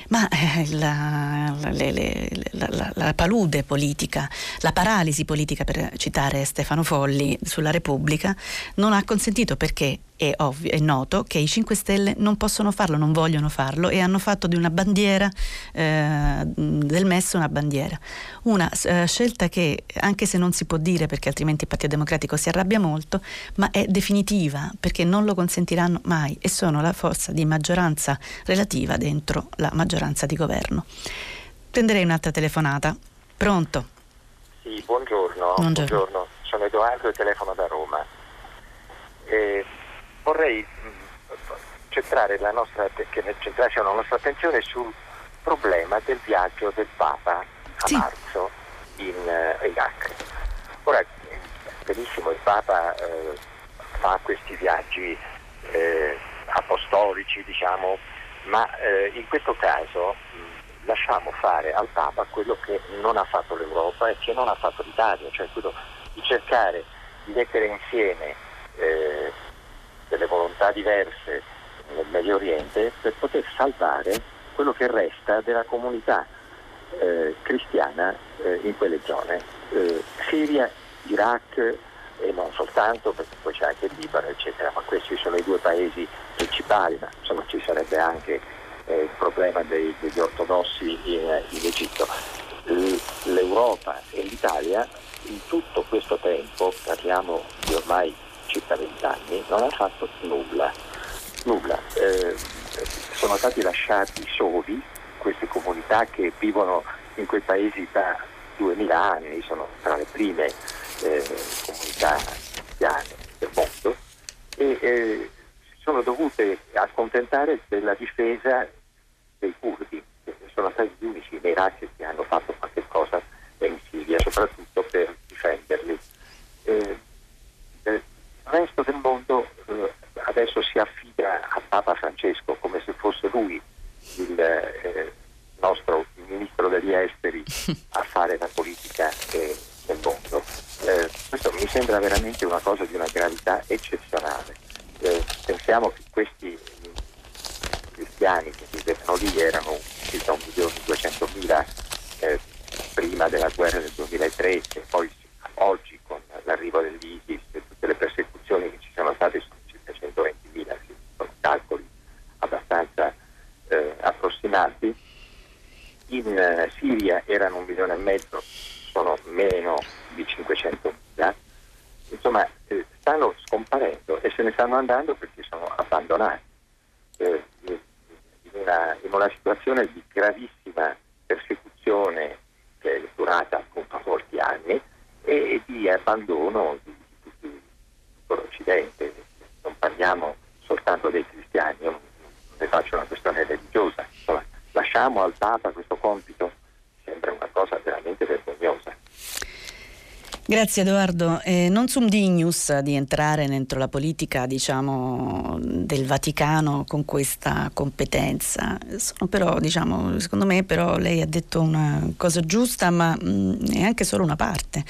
Ma eh, la, le, le, la, la, la palude politica, la paralisi politica, per citare Stefano Folli sulla Repubblica, non ha consentito, perché è ovvio, è noto che i cinque Stelle non possono farlo, non vogliono farlo, e hanno fatto di una bandiera eh, del M E S una bandiera, una eh, scelta che, anche se non si può dire perché altrimenti il Partito Democratico si arrabbia molto, ma è definitiva, perché non lo consentiranno mai, e sono la forza di maggioranza relativa dentro la maggioranza di governo. Prenderei un'altra telefonata. Pronto? Sì, buongiorno. Buongiorno. Buongiorno. Sono Edoardo e telefono da Roma. E vorrei centrare la nostra, che centrasse la nostra attenzione sul problema del viaggio del Papa a sì. marzo in uh, Iraq. Ora, benissimo, il Papa uh, fa questi viaggi uh, apostolici, diciamo, ma eh, in questo caso mh, lasciamo fare al Papa quello che non ha fatto l'Europa e che non ha fatto l'Italia, cioè quello di cercare di mettere insieme eh, delle volontà diverse nel Medio Oriente per poter salvare quello che resta della comunità eh, cristiana eh, in quelle zone, eh, Siria, Iraq e non soltanto, perché poi c'è anche il Libano eccetera, ma questi sono i due paesi principali, ma insomma ci sarebbe anche eh, il problema dei, degli ortodossi in, in Egitto. L'Europa e l'Italia in tutto questo tempo, parliamo di ormai circa vent'anni, non ha fatto nulla, nulla. Eh, sono stati lasciati soli queste comunità che vivono in quei paesi da duemila anni, sono tra le prime Eh, comunità cristiane del mondo, e eh, si sono dovute accontentare della difesa dei curdi, che sono stati gli unici in Iraq che hanno fatto qualche cosa, e in Siria soprattutto, per difenderli. Eh, il resto del mondo eh, adesso si affida a Papa Francesco come se fosse lui il eh, nostro ministro degli esteri a fare la politica eh, del mondo. Eh, questo mi sembra veramente una cosa di una gravità eccezionale. Eh, pensiamo che questi cristiani che vivevano lì erano circa un milione duecentomila eh, prima della guerra del duemilatré, e poi oggi con l'arrivo dell'ISIS e tutte le persecuzioni che ci sono state sono circa centoventimila, sono calcoli abbastanza eh, approssimati. In eh, Siria erano un milione e mezzo, sono meno di cinquecentomila, insomma eh, stanno scomparendo e se ne stanno andando perché sono abbandonati eh, in, una, in una situazione di gravissima persecuzione che è durata appunto molti anni, e di abbandono di tutto l'Occidente. Non parliamo soltanto dei cristiani, io non ne faccio una questione religiosa, insomma, lasciamo al Papa questo compito, sembra una cosa veramente vergognosa. Grazie Edoardo. Eh, non sum dignus di entrare dentro la politica, diciamo, del Vaticano con questa competenza. Sono però, diciamo, secondo me però lei ha detto una cosa giusta, ma mh, è anche solo una parte.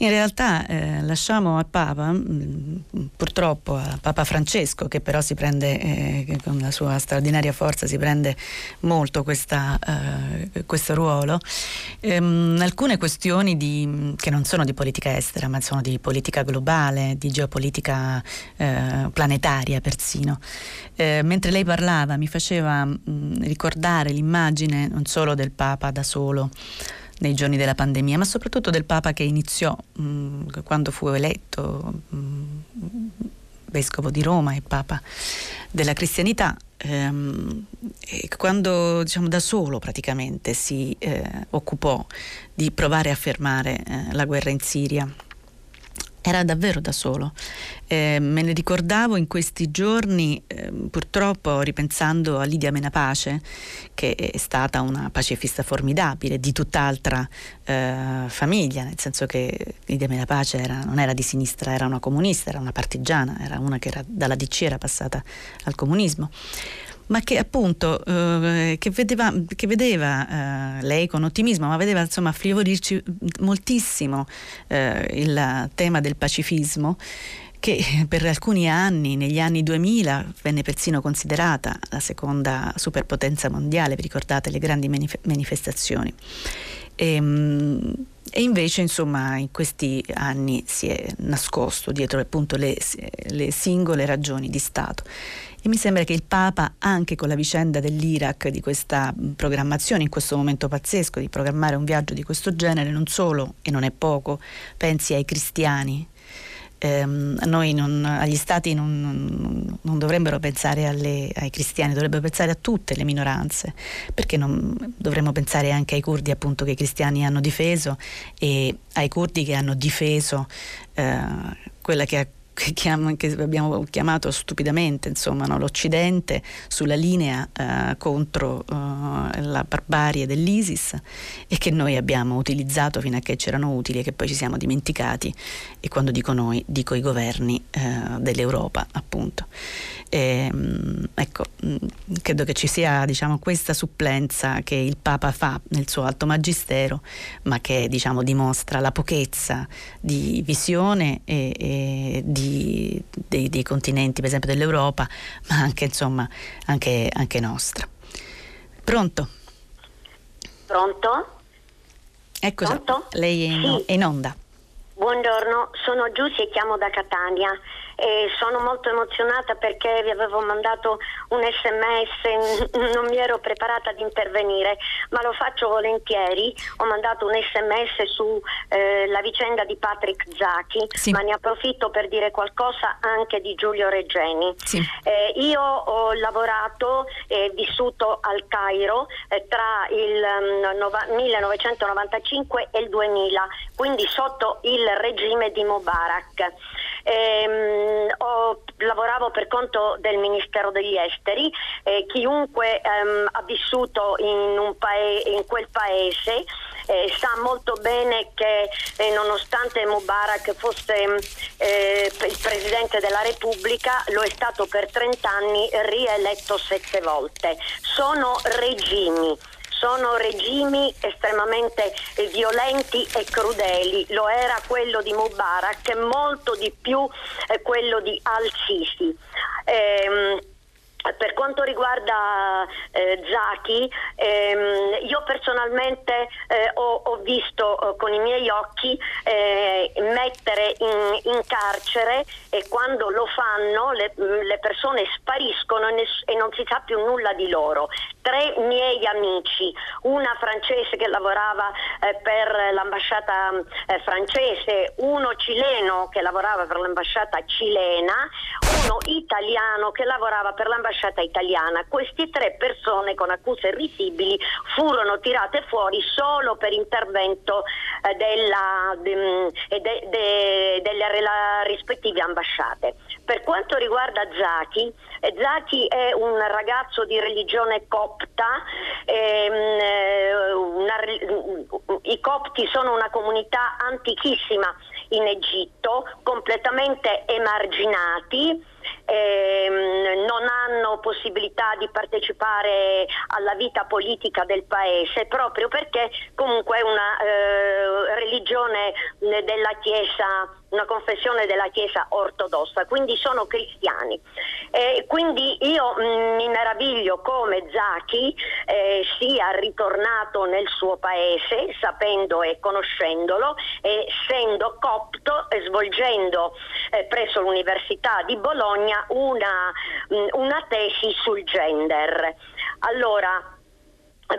In realtà eh, lasciamo a Papa, mh, purtroppo a Papa Francesco, che però si prende, eh, che con la sua straordinaria forza si prende molto questa, eh, questo ruolo, ehm, alcune questioni di, che non sono di politica estera, ma sono di politica globale, di geopolitica eh, planetaria persino. Eh, mentre lei parlava mi faceva mh, ricordare l'immagine non solo del Papa da solo, nei giorni della pandemia, ma soprattutto del Papa che iniziò mh, quando fu eletto mh, vescovo di Roma e Papa della cristianità, ehm, e quando, diciamo, da solo praticamente si eh, occupò di provare a fermare eh, la guerra in Siria. Era davvero da solo. Eh, me ne ricordavo in questi giorni, eh, purtroppo, ripensando a Lidia Menapace, che è stata una pacifista formidabile, di tutt'altra eh, famiglia, nel senso che Lidia Menapace era, non era di sinistra, era una comunista, era una partigiana, era una che era, dalla D C era passata al comunismo, ma che appunto eh, che vedeva, che vedeva eh, lei con ottimismo, ma vedeva insomma affievolirci moltissimo eh, il tema del pacifismo, che per alcuni anni, negli anni duemila, venne persino considerata la seconda superpotenza mondiale. Vi ricordate le grandi manif- manifestazioni? E, mh, E invece, insomma, in questi anni si è nascosto dietro appunto le, le singole ragioni di Stato. E mi sembra che il Papa, anche con la vicenda dell'Iraq, di questa programmazione in questo momento pazzesco, di programmare un viaggio di questo genere, non solo, e non è poco, pensi ai cristiani. Eh, noi non, agli stati non, non, non dovrebbero pensare alle, ai cristiani, dovrebbero pensare a tutte le minoranze, perché non dovremmo pensare anche ai curdi, appunto, che i cristiani hanno difeso, e ai curdi che hanno difeso eh, quella che, che, che abbiamo chiamato stupidamente, insomma, no, l'Occidente sulla linea eh, contro eh, la barbarie dell'ISIS, e che noi abbiamo utilizzato fino a che c'erano utili e che poi ci siamo dimenticati. E quando dico noi, dico i governi eh, dell'Europa, appunto. E, ecco, credo che ci sia, diciamo, questa supplenza che il Papa fa nel suo alto magistero, ma che, diciamo, dimostra la pochezza di visione e, e di Dei, dei continenti, per esempio dell'Europa, ma anche, insomma, anche, anche nostra. Pronto? Pronto? Ecco, Pronto? Lei è in, sì. è in onda. Buongiorno, sono Giussi e chiamo da Catania. E sono molto emozionata perché vi avevo mandato un sms, non mi ero preparata ad intervenire, ma lo faccio volentieri. Ho mandato un sms su eh, la vicenda di Patrick Zaki, sì. Ma ne approfitto per dire qualcosa anche di Giulio Regeni, sì. eh, io ho lavorato e eh, vissuto al Cairo eh, tra il um, millenovecentonovantacinque e il duemila, quindi sotto il regime di Mubarak. Eh, ho, lavoravo per conto del Ministero degli Esteri. Eh, chiunque ehm, ha vissuto in, un pae- in quel paese eh, sa molto bene che eh, nonostante Mubarak fosse eh, il Presidente della Repubblica, lo è stato per trent'anni, rieletto sette volte. Sono regimi. Sono regimi estremamente violenti e crudeli, lo era quello di Mubarak e molto di più quello di Al-Sisi. Ehm, per quanto riguarda eh, Zaki, ehm, io personalmente eh, ho, ho visto eh, con i miei occhi eh, mettere in, in carcere, e quando lo fanno le, le persone spariscono e, ness- e non si sa più nulla di loro. Tre miei amici, una francese che lavorava eh, per l'ambasciata eh, francese, uno cileno che lavorava per l'ambasciata cilena, uno italiano che lavorava per l'ambasciata italiana. Queste tre persone con accuse risibili furono tirate fuori solo per intervento eh, della, de, de, de, delle la, rispettive ambasciate. Per quanto riguarda Zaki, eh, Zaki è un ragazzo di religione copta. Ehm, una, I copti Copti sono una comunità antichissima in Egitto, completamente emarginati, ehm, non hanno possibilità di partecipare alla vita politica del paese, proprio perché comunque è una eh, religione della Chiesa, una confessione della Chiesa ortodossa, quindi sono cristiani. E quindi io mh, mi meraviglio come Zaki eh, sia ritornato nel suo paese, sapendo e conoscendolo, essendo copto e svolgendo eh, presso l'Università di Bologna una, mh, una tesi sul gender. Allora,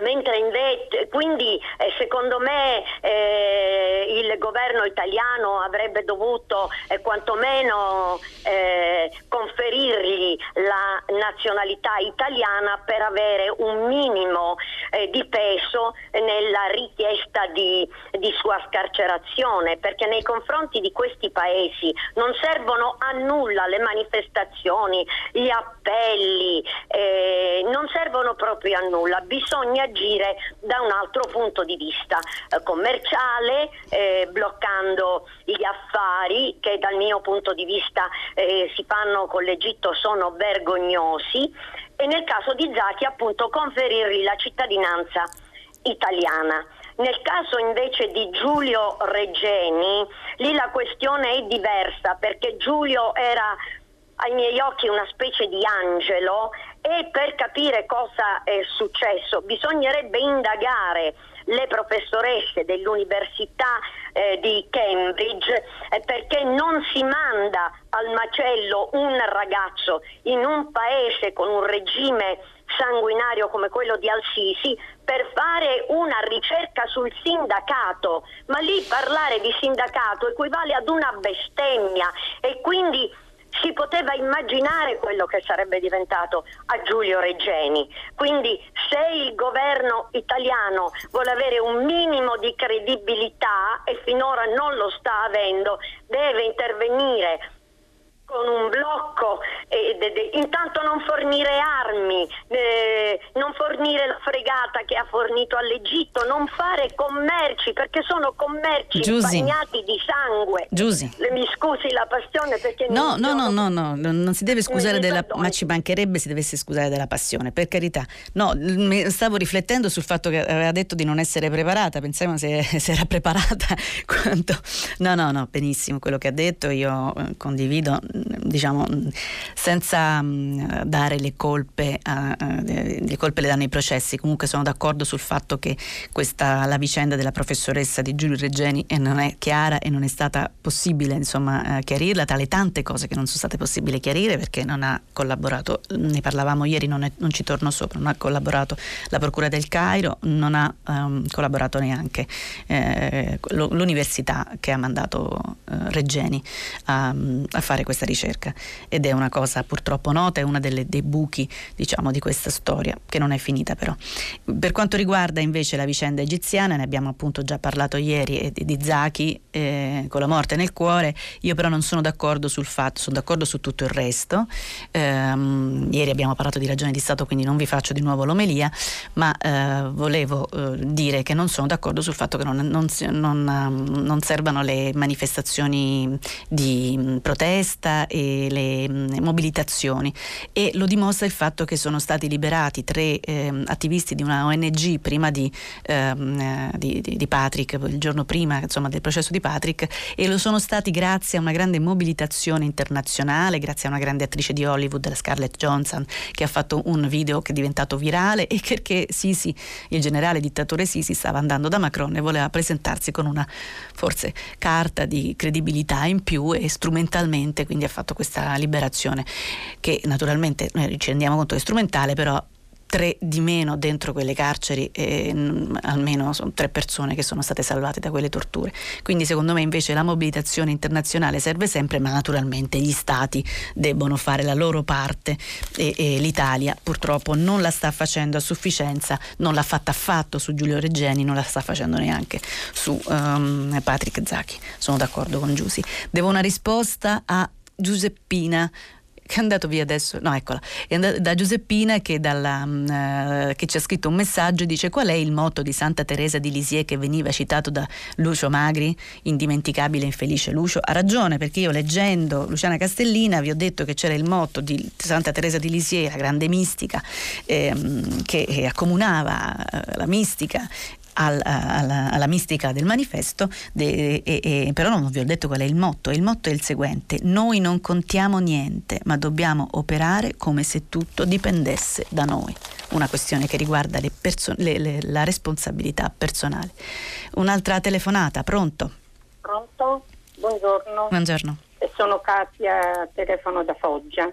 mentre invece, quindi eh, secondo me eh, il governo italiano avrebbe dovuto eh, quantomeno eh, conferirgli la nazionalità italiana per avere un minimo eh, di peso nella richiesta di, di sua scarcerazione, perché nei confronti di questi paesi non servono a nulla le manifestazioni, gli appelli, eh, non servono proprio a nulla. Bisogna agire da un altro punto di vista eh, commerciale, eh, bloccando gli affari che dal mio punto di vista eh, si fanno con l'Egitto, sono vergognosi, e nel caso di Zaki appunto conferirgli la cittadinanza italiana. Nel caso invece di Giulio Regeni, lì la questione è diversa, perché Giulio era ai miei occhi una specie di angelo, e per capire cosa è successo bisognerebbe indagare le professoresse dell'Università eh, di Cambridge, eh, perché non si manda al macello un ragazzo in un paese con un regime sanguinario come quello di Al-Sisi per fare una ricerca sul sindacato, ma lì parlare di sindacato equivale ad una bestemmia, e quindi si poteva immaginare quello che sarebbe diventato a Giulio Regeni. Quindi se il governo italiano vuole avere un minimo di credibilità, e finora non lo sta avendo, deve intervenire con un blocco, eh, de, de, intanto non fornire armi, eh, non fornire la fregata che ha fornito all'Egitto, non fare commerci, perché sono commerci bagnati di sangue. Giusy, Le, mi scusi la passione, perché no, non no, sono... no, no, no, non si deve scusare della, ma ci mancherebbe si dovesse scusare della passione, per carità. No, stavo riflettendo sul fatto che aveva detto di non essere preparata, pensavo se, se era preparata quanto... No, no, no, benissimo quello che ha detto, io condivido, diciamo, senza dare le colpe a, le colpe le danno i processi. Comunque sono d'accordo sul fatto che questa, la vicenda della professoressa di Giulio Regeni non è chiara e non è stata possibile, insomma, chiarirla, tra le tante cose che non sono state possibili chiarire perché non ha collaborato, ne parlavamo ieri, non, è, non ci torno sopra, non ha collaborato la Procura del Cairo, non ha um, collaborato neanche eh, l'università che ha mandato eh, Regeni a, a fare questa ricerca, ed è una cosa purtroppo nota, è una delle, dei buchi, diciamo, di questa storia che non è finita. Però per quanto riguarda invece la vicenda egiziana, ne abbiamo appunto già parlato ieri, e di, di Zaki eh, con la morte nel cuore. Io però non sono d'accordo sul fatto, sono d'accordo su tutto il resto. Ehm, ieri abbiamo parlato di ragione di Stato, quindi non vi faccio di nuovo l'omelia, ma eh, volevo eh, dire che non sono d'accordo sul fatto che non, non, non, non servano le manifestazioni di protesta e le mh, mobilitazioni, e lo dimostra il fatto che sono stati liberati tre eh, attivisti di una O N G prima di, ehm, di, di Patrick, il giorno prima, insomma, del processo di Patrick, e lo sono stati grazie a una grande mobilitazione internazionale, grazie a una grande attrice di Hollywood, la Scarlett Johansson, che ha fatto un video che è diventato virale, e perché Sisi, il generale dittatore Sisi, stava andando da Macron e voleva presentarsi con una forse carta di credibilità in più, e strumentalmente quindi ha fatto questa liberazione che naturalmente noi ci rendiamo conto che è strumentale, però tre di meno dentro quelle carceri, eh, almeno sono tre persone che sono state salvate da quelle torture. Quindi secondo me invece la mobilitazione internazionale serve sempre, ma naturalmente gli stati debbono fare la loro parte, e, e l'Italia purtroppo non la sta facendo a sufficienza, non l'ha fatta affatto su Giulio Regeni, non la sta facendo neanche su um, Patrick Zaki. Sono d'accordo con Giusy. Devo una risposta a Giuseppina che è andato via adesso, no eccola, è andato da Giuseppina che, dalla, uh, che ci ha scritto un messaggio e dice: qual è il motto di Santa Teresa di Lisieux che veniva citato da Lucio Magri, indimenticabile e infelice Lucio? Ha ragione, perché io leggendo Luciana Castellina vi ho detto che c'era il motto di Santa Teresa di Lisieux, la grande mistica, ehm, che accomunava eh, la mistica Alla, alla mistica del manifesto de, e, e, però non vi ho detto qual è il motto. Il motto è il seguente: noi non contiamo niente, ma dobbiamo operare come se tutto dipendesse da noi. Una questione che riguarda le perso- le, le, la responsabilità personale. Un'altra telefonata, pronto? Pronto? Buongiorno. Buongiorno. Sono Katia, telefono da Foggia.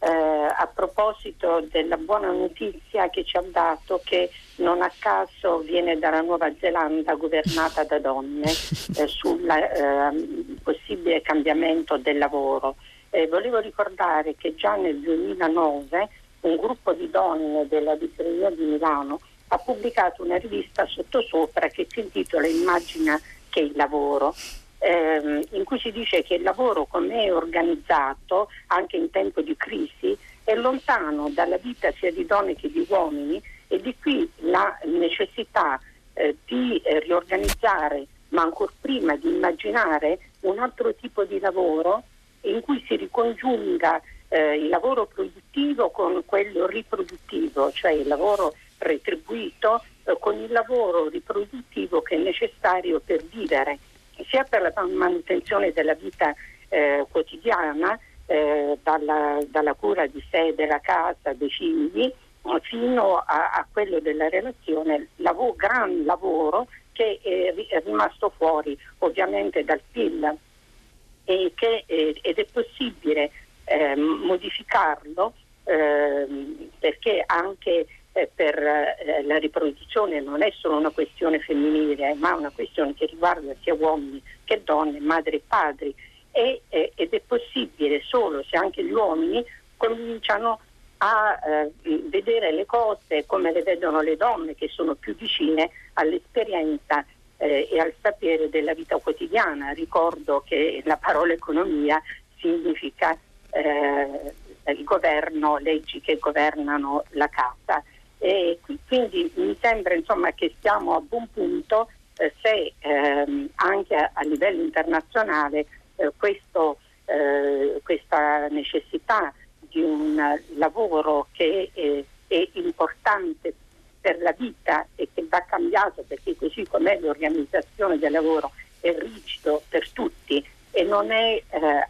Eh, a proposito della buona notizia che ci ha dato, che non a caso viene dalla Nuova Zelanda governata da donne, eh, sul eh, possibile cambiamento del lavoro, eh, volevo ricordare che già nel duemilanove un gruppo di donne della libreria di Milano ha pubblicato una rivista sottosopra che si intitola Immagina che il lavoro, in cui si dice che il lavoro, come è organizzato anche in tempo di crisi, è lontano dalla vita sia di donne che di uomini, e di qui la necessità eh, di eh, riorganizzare, ma ancor prima di immaginare un altro tipo di lavoro in cui si ricongiunga eh, il lavoro produttivo con quello riproduttivo, cioè il lavoro retribuito eh, con il lavoro riproduttivo che è necessario per vivere, sia per la manutenzione della vita eh, quotidiana, eh, dalla, dalla cura di sé, della casa, dei figli, fino a, a quello della relazione, lav- gran lavoro che è, è rimasto fuori ovviamente dal P I L, e che, ed è possibile eh, modificarlo eh, perché anche per eh, la riproduzione non è solo una questione femminile, ma una questione che riguarda sia uomini che donne, madri e padri, e, eh, ed è possibile solo se anche gli uomini cominciano a eh, vedere le cose come le vedono le donne, che sono più vicine all'esperienza eh, e al sapere della vita quotidiana. Ricordo che la parola economia significa eh, il governo, leggi che governano la casa. E quindi mi sembra, insomma, che stiamo a buon punto eh, se ehm, anche a, a livello internazionale eh, questo, eh, questa necessità di un lavoro che è, è importante per la vita e che va cambiato, perché così com'è l'organizzazione del lavoro è rigido per tutti e non è eh,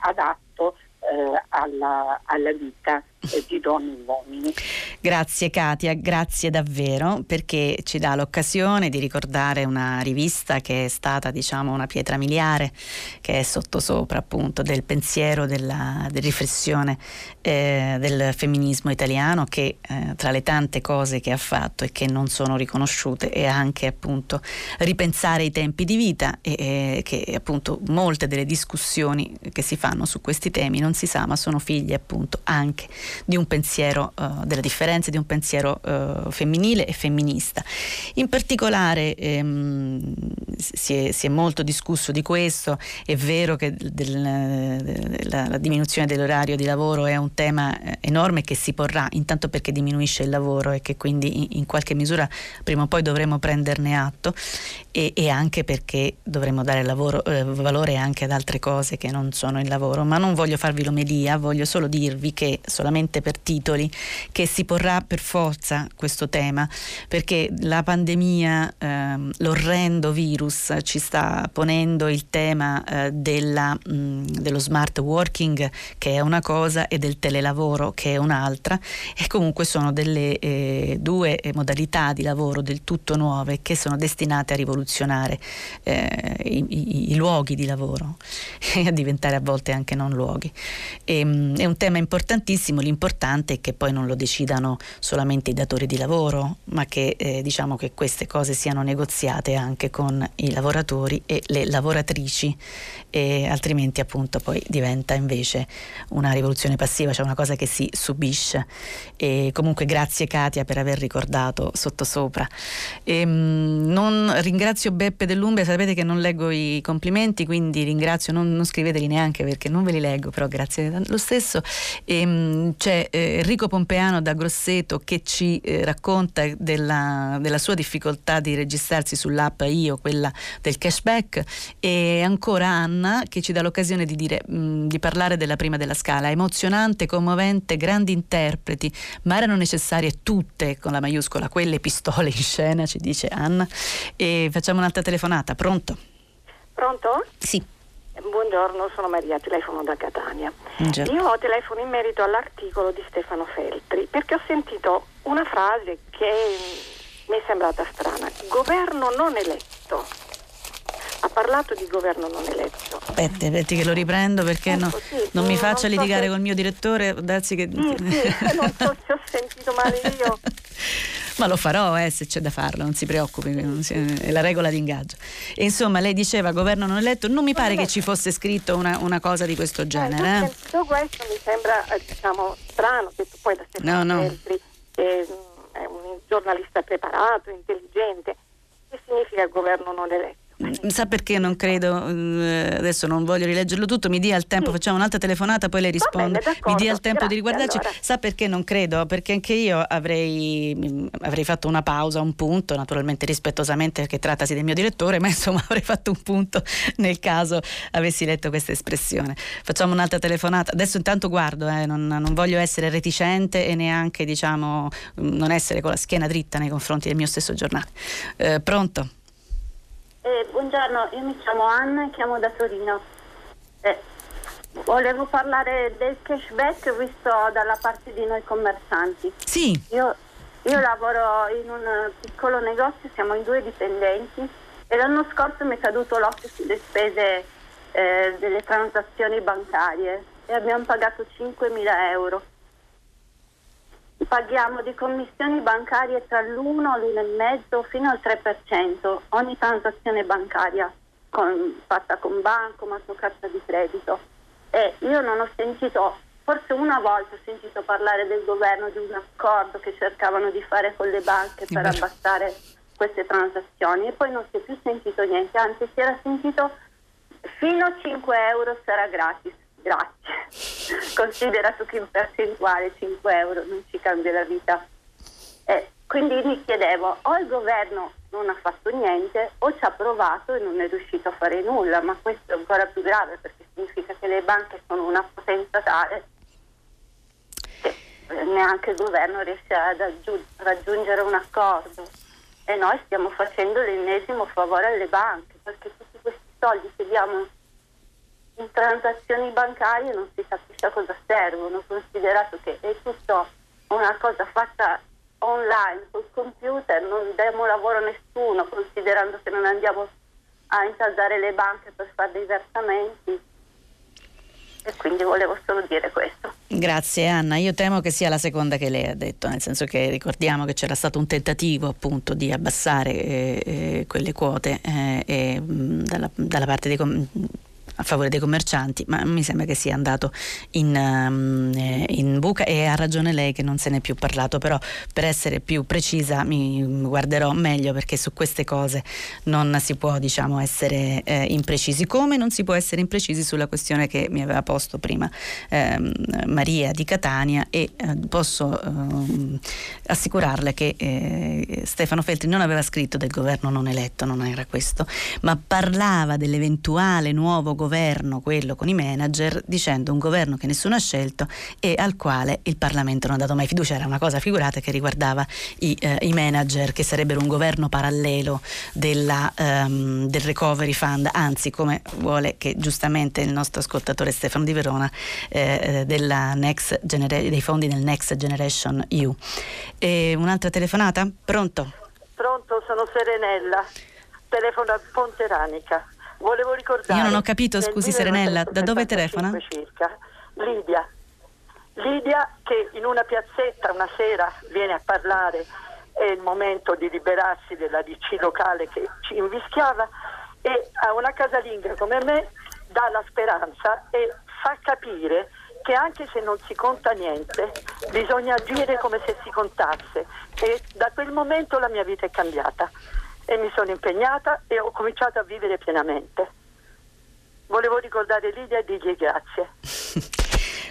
adatto eh, alla, alla vita di donne e uomini. Grazie Katia, grazie davvero, perché ci dà l'occasione di ricordare una rivista che è stata, diciamo, una pietra miliare, che è sottosopra appunto del pensiero, della, della riflessione eh, del femminismo italiano, che eh, tra le tante cose che ha fatto e che non sono riconosciute è anche appunto ripensare i tempi di vita, e, e che appunto molte delle discussioni che si fanno su questi temi non si sa, ma sono figlie appunto anche di un pensiero uh, della differenza, di un pensiero uh, femminile e femminista. In particolare ehm, si, è, si è molto discusso di questo. È vero che del, della, la diminuzione dell'orario di lavoro è un tema enorme che si porrà, intanto perché diminuisce il lavoro e che quindi in, in qualche misura prima o poi dovremo prenderne atto, e, e anche perché dovremo dare lavoro, eh, valore anche ad altre cose che non sono il lavoro. Ma non voglio farvi l'omelia, voglio solo dirvi che solamente per titoli che si porrà per forza questo tema, perché la pandemia, ehm, l'orrendo virus ci sta ponendo il tema eh, della, mh, dello smart working, che è una cosa, e del telelavoro, che è un'altra, e comunque sono delle eh, due modalità di lavoro del tutto nuove, che sono destinate a rivoluzionare eh, i, i, i luoghi di lavoro e a diventare a volte anche non luoghi. E, mh, è un tema importantissimo. l'importante è che poi non lo decidano solamente i datori di lavoro, ma che eh, diciamo che queste cose siano negoziate anche con i lavoratori e le lavoratrici, e altrimenti appunto poi diventa invece una rivoluzione passiva, cioè una cosa che si subisce. E comunque grazie Katia per aver ricordato sottosopra. E, mh, non ringrazio Beppe dell'Umbria, sapete che non leggo i complimenti, quindi ringrazio, non, non scriveteli neanche perché non ve li leggo, però grazie lo stesso. E, mh, c'è eh, Enrico Pompeano da Grosseto che ci eh, racconta della, della sua difficoltà di registrarsi sull'app I O, quella del cashback, e ancora Anna che ci dà l'occasione di dire mh, di parlare della prima della Scala, emozionante, commovente, grandi interpreti, ma erano necessarie tutte, con la maiuscola, quelle pistole in scena, ci dice Anna. E facciamo un'altra telefonata. Pronto? Pronto? Sì. Buongiorno, sono Maria, telefono da Catania. Buongiorno. Io telefono in merito all'articolo di Stefano Feltri, perché ho sentito una frase che mi è sembrata strana: governo non eletto. Ha parlato di governo non eletto. Aspetti, aspetti che lo riprendo, perché no, sì, non mi faccia non so litigare se... col mio direttore, darsi che... Sì, sì, non so se ho sentito male io. Ma lo farò eh, se c'è da farlo, non si preoccupi, non si, è la regola di ingaggio. E insomma, lei diceva governo non eletto, non mi pare che ci fosse scritto una, una cosa di questo genere. Eh, tutto questo mi sembra diciamo strano, che poi da Stefano no, no. Feltri, che è un giornalista preparato, intelligente, che significa governo non eletto? Sa perché non credo, adesso non voglio rileggerlo tutto, mi dia il tempo, sì. Facciamo un'altra telefonata, poi lei risponde. Bene, mi dia il tempo, grazie, di riguardarci. Allora. Sa perché non credo? Perché anche io avrei, avrei fatto una pausa, un punto, naturalmente rispettosamente perché trattasi del mio direttore, ma insomma avrei fatto un punto nel caso avessi letto questa espressione. Facciamo un'altra telefonata. Adesso intanto guardo, eh, non, non voglio essere reticente e neanche diciamo non essere con la schiena dritta nei confronti del mio stesso giornale. Eh, pronto? Eh, buongiorno, io mi chiamo Anna e chiamo da Torino. Eh, volevo parlare del cashback visto dalla parte di noi commercianti. Sì. Io, io lavoro in un piccolo negozio, siamo in due dipendenti e l'anno scorso mi è caduto l'occhio sulle spese eh, delle transazioni bancarie e abbiamo pagato cinquemila euro. Paghiamo di commissioni bancarie tra l'uno, l'uno virgola cinque fino al tre per cento ogni transazione bancaria con, fatta con banco, ma con carta di credito. E io non ho sentito, forse una volta ho sentito parlare del governo di un accordo che cercavano di fare con le banche per abbassare queste transazioni, e poi non si è più sentito niente, anzi si era sentito fino a cinque euro sarà gratis. Grazie, considerato che in percentuale cinque euro non ci cambia la vita. Eh, quindi mi chiedevo, o il governo non ha fatto niente o ci ha provato e non è riuscito a fare nulla, ma questo è ancora più grave perché significa che le banche sono una potenza tale che neanche il governo riesce a raggiungere un accordo, e noi stiamo facendo l'ennesimo favore alle banche perché tutti questi soldi che diamo in transazioni bancarie non si capisce a cosa servono, considerato che è tutto una cosa fatta online col computer, non diamo lavoro a nessuno, considerando che non andiamo a intasare le banche per fare dei versamenti. E quindi volevo solo dire questo. Grazie Anna, io temo che sia la seconda che lei ha detto, nel senso che ricordiamo che c'era stato un tentativo appunto di abbassare eh, eh, quelle quote eh, eh, dalla, dalla parte dei com- a favore dei commercianti, ma mi sembra che sia andato in, um, in buca, e ha ragione lei che non se n'è più parlato. Però per essere più precisa mi guarderò meglio, perché su queste cose non si può diciamo essere eh, imprecisi, come non si può essere imprecisi sulla questione che mi aveva posto prima ehm, Maria di Catania, e eh, posso ehm, assicurarle che eh, Stefano Feltri non aveva scritto del governo non eletto, non era questo, ma parlava dell'eventuale nuovo governo governo, quello con i manager, dicendo un governo che nessuno ha scelto e al quale il Parlamento non ha dato mai fiducia. Era una cosa, figurata, che riguardava i, eh, i manager, che sarebbero un governo parallelo della, um, del recovery fund, anzi, come vuole che giustamente il nostro ascoltatore Stefano Di Verona, eh, della Next Genera- dei fondi del Next Generation E U. E un'altra telefonata? Pronto? Pronto, sono Serenella, telefono a Ponte Ranica. Volevo ricordare. Io non ho capito, scusi Serenella, da dove telefona? Circa. Lidia, Lidia, che in una piazzetta una sera viene a parlare, è il momento di liberarsi della D C locale che ci invischiava, e a una casalinga come me dà la speranza e fa capire che anche se non si conta niente bisogna agire come se si contasse, e da quel momento la mia vita è cambiata e mi sono impegnata e ho cominciato a vivere pienamente. Volevo ricordare Lidia e dirgli grazie.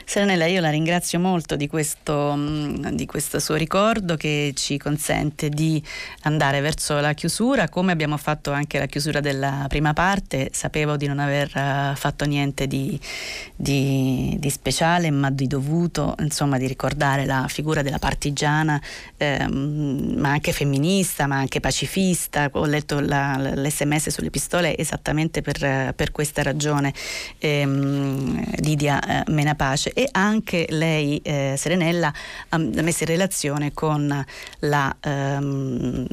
Serenella, io la ringrazio molto di questo, di questo suo ricordo che ci consente di andare verso la chiusura, come abbiamo fatto anche la chiusura della prima parte. Sapevo di non aver fatto niente di, di, di speciale, ma di dovuto, insomma, di ricordare la figura della partigiana, ehm, ma anche femminista, ma anche pacifista. Ho letto la, l'esse emme esse sulle pistole esattamente per, per questa ragione. Ehm, Lidia Menapace. E anche lei, eh, Serenella, ha messo in relazione con la, ehm,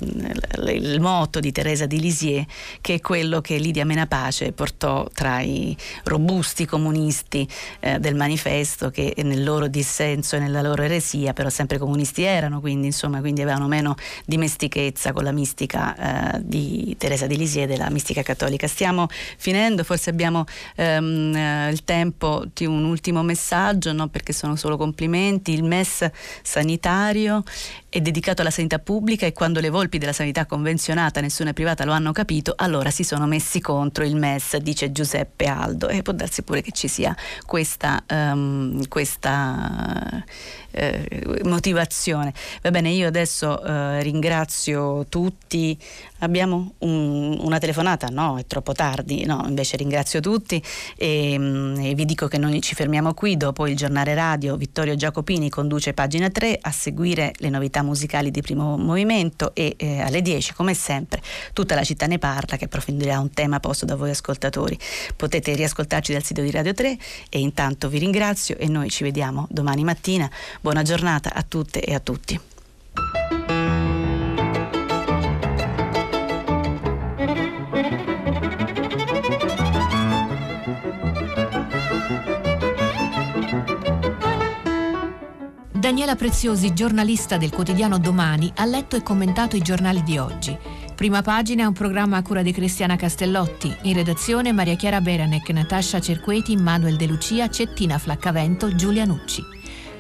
il moto di Teresa di Lisieux, che è quello che Lidia Menapace portò tra i robusti comunisti eh, del manifesto, che nel loro dissenso e nella loro eresia però sempre comunisti erano, quindi insomma quindi avevano meno dimestichezza con la mistica eh, di Teresa di Lisieux, della mistica cattolica. Stiamo finendo, forse abbiamo ehm, il tempo di un ultimo messaggio. No, perché sono solo complimenti. Il M E S sanitario è dedicato alla sanità pubblica, e quando le volpi della sanità convenzionata, nessuna privata, lo hanno capito, allora si sono messi contro il M E S, dice Giuseppe Aldo. E può darsi pure che ci sia questa, um, questa eh, motivazione. Va bene, io adesso eh, ringrazio tutti. Abbiamo un, una telefonata? No, è troppo tardi. No, invece ringrazio tutti e, e vi dico che noi ci fermiamo qui. Dopo il giornale radio, Vittorio Giacopini conduce Pagina tre, a seguire le novità musicali di Primo Movimento e eh, alle dieci, come sempre, Tutta la città ne parla, che approfondirà un tema posto da voi ascoltatori. Potete riascoltarci dal sito di Radio tre, e intanto vi ringrazio e noi ci vediamo domani mattina. Buona giornata a tutte e a tutti. Daniela Preziosi, giornalista del quotidiano Domani, ha letto e commentato i giornali di oggi. Prima Pagina è un programma a cura di Cristiana Castellotti, in redazione Maria Chiara Beranec, Natascia Cerqueti, Manuel De Lucia, Cettina Flaccavento, Giulia Nucci.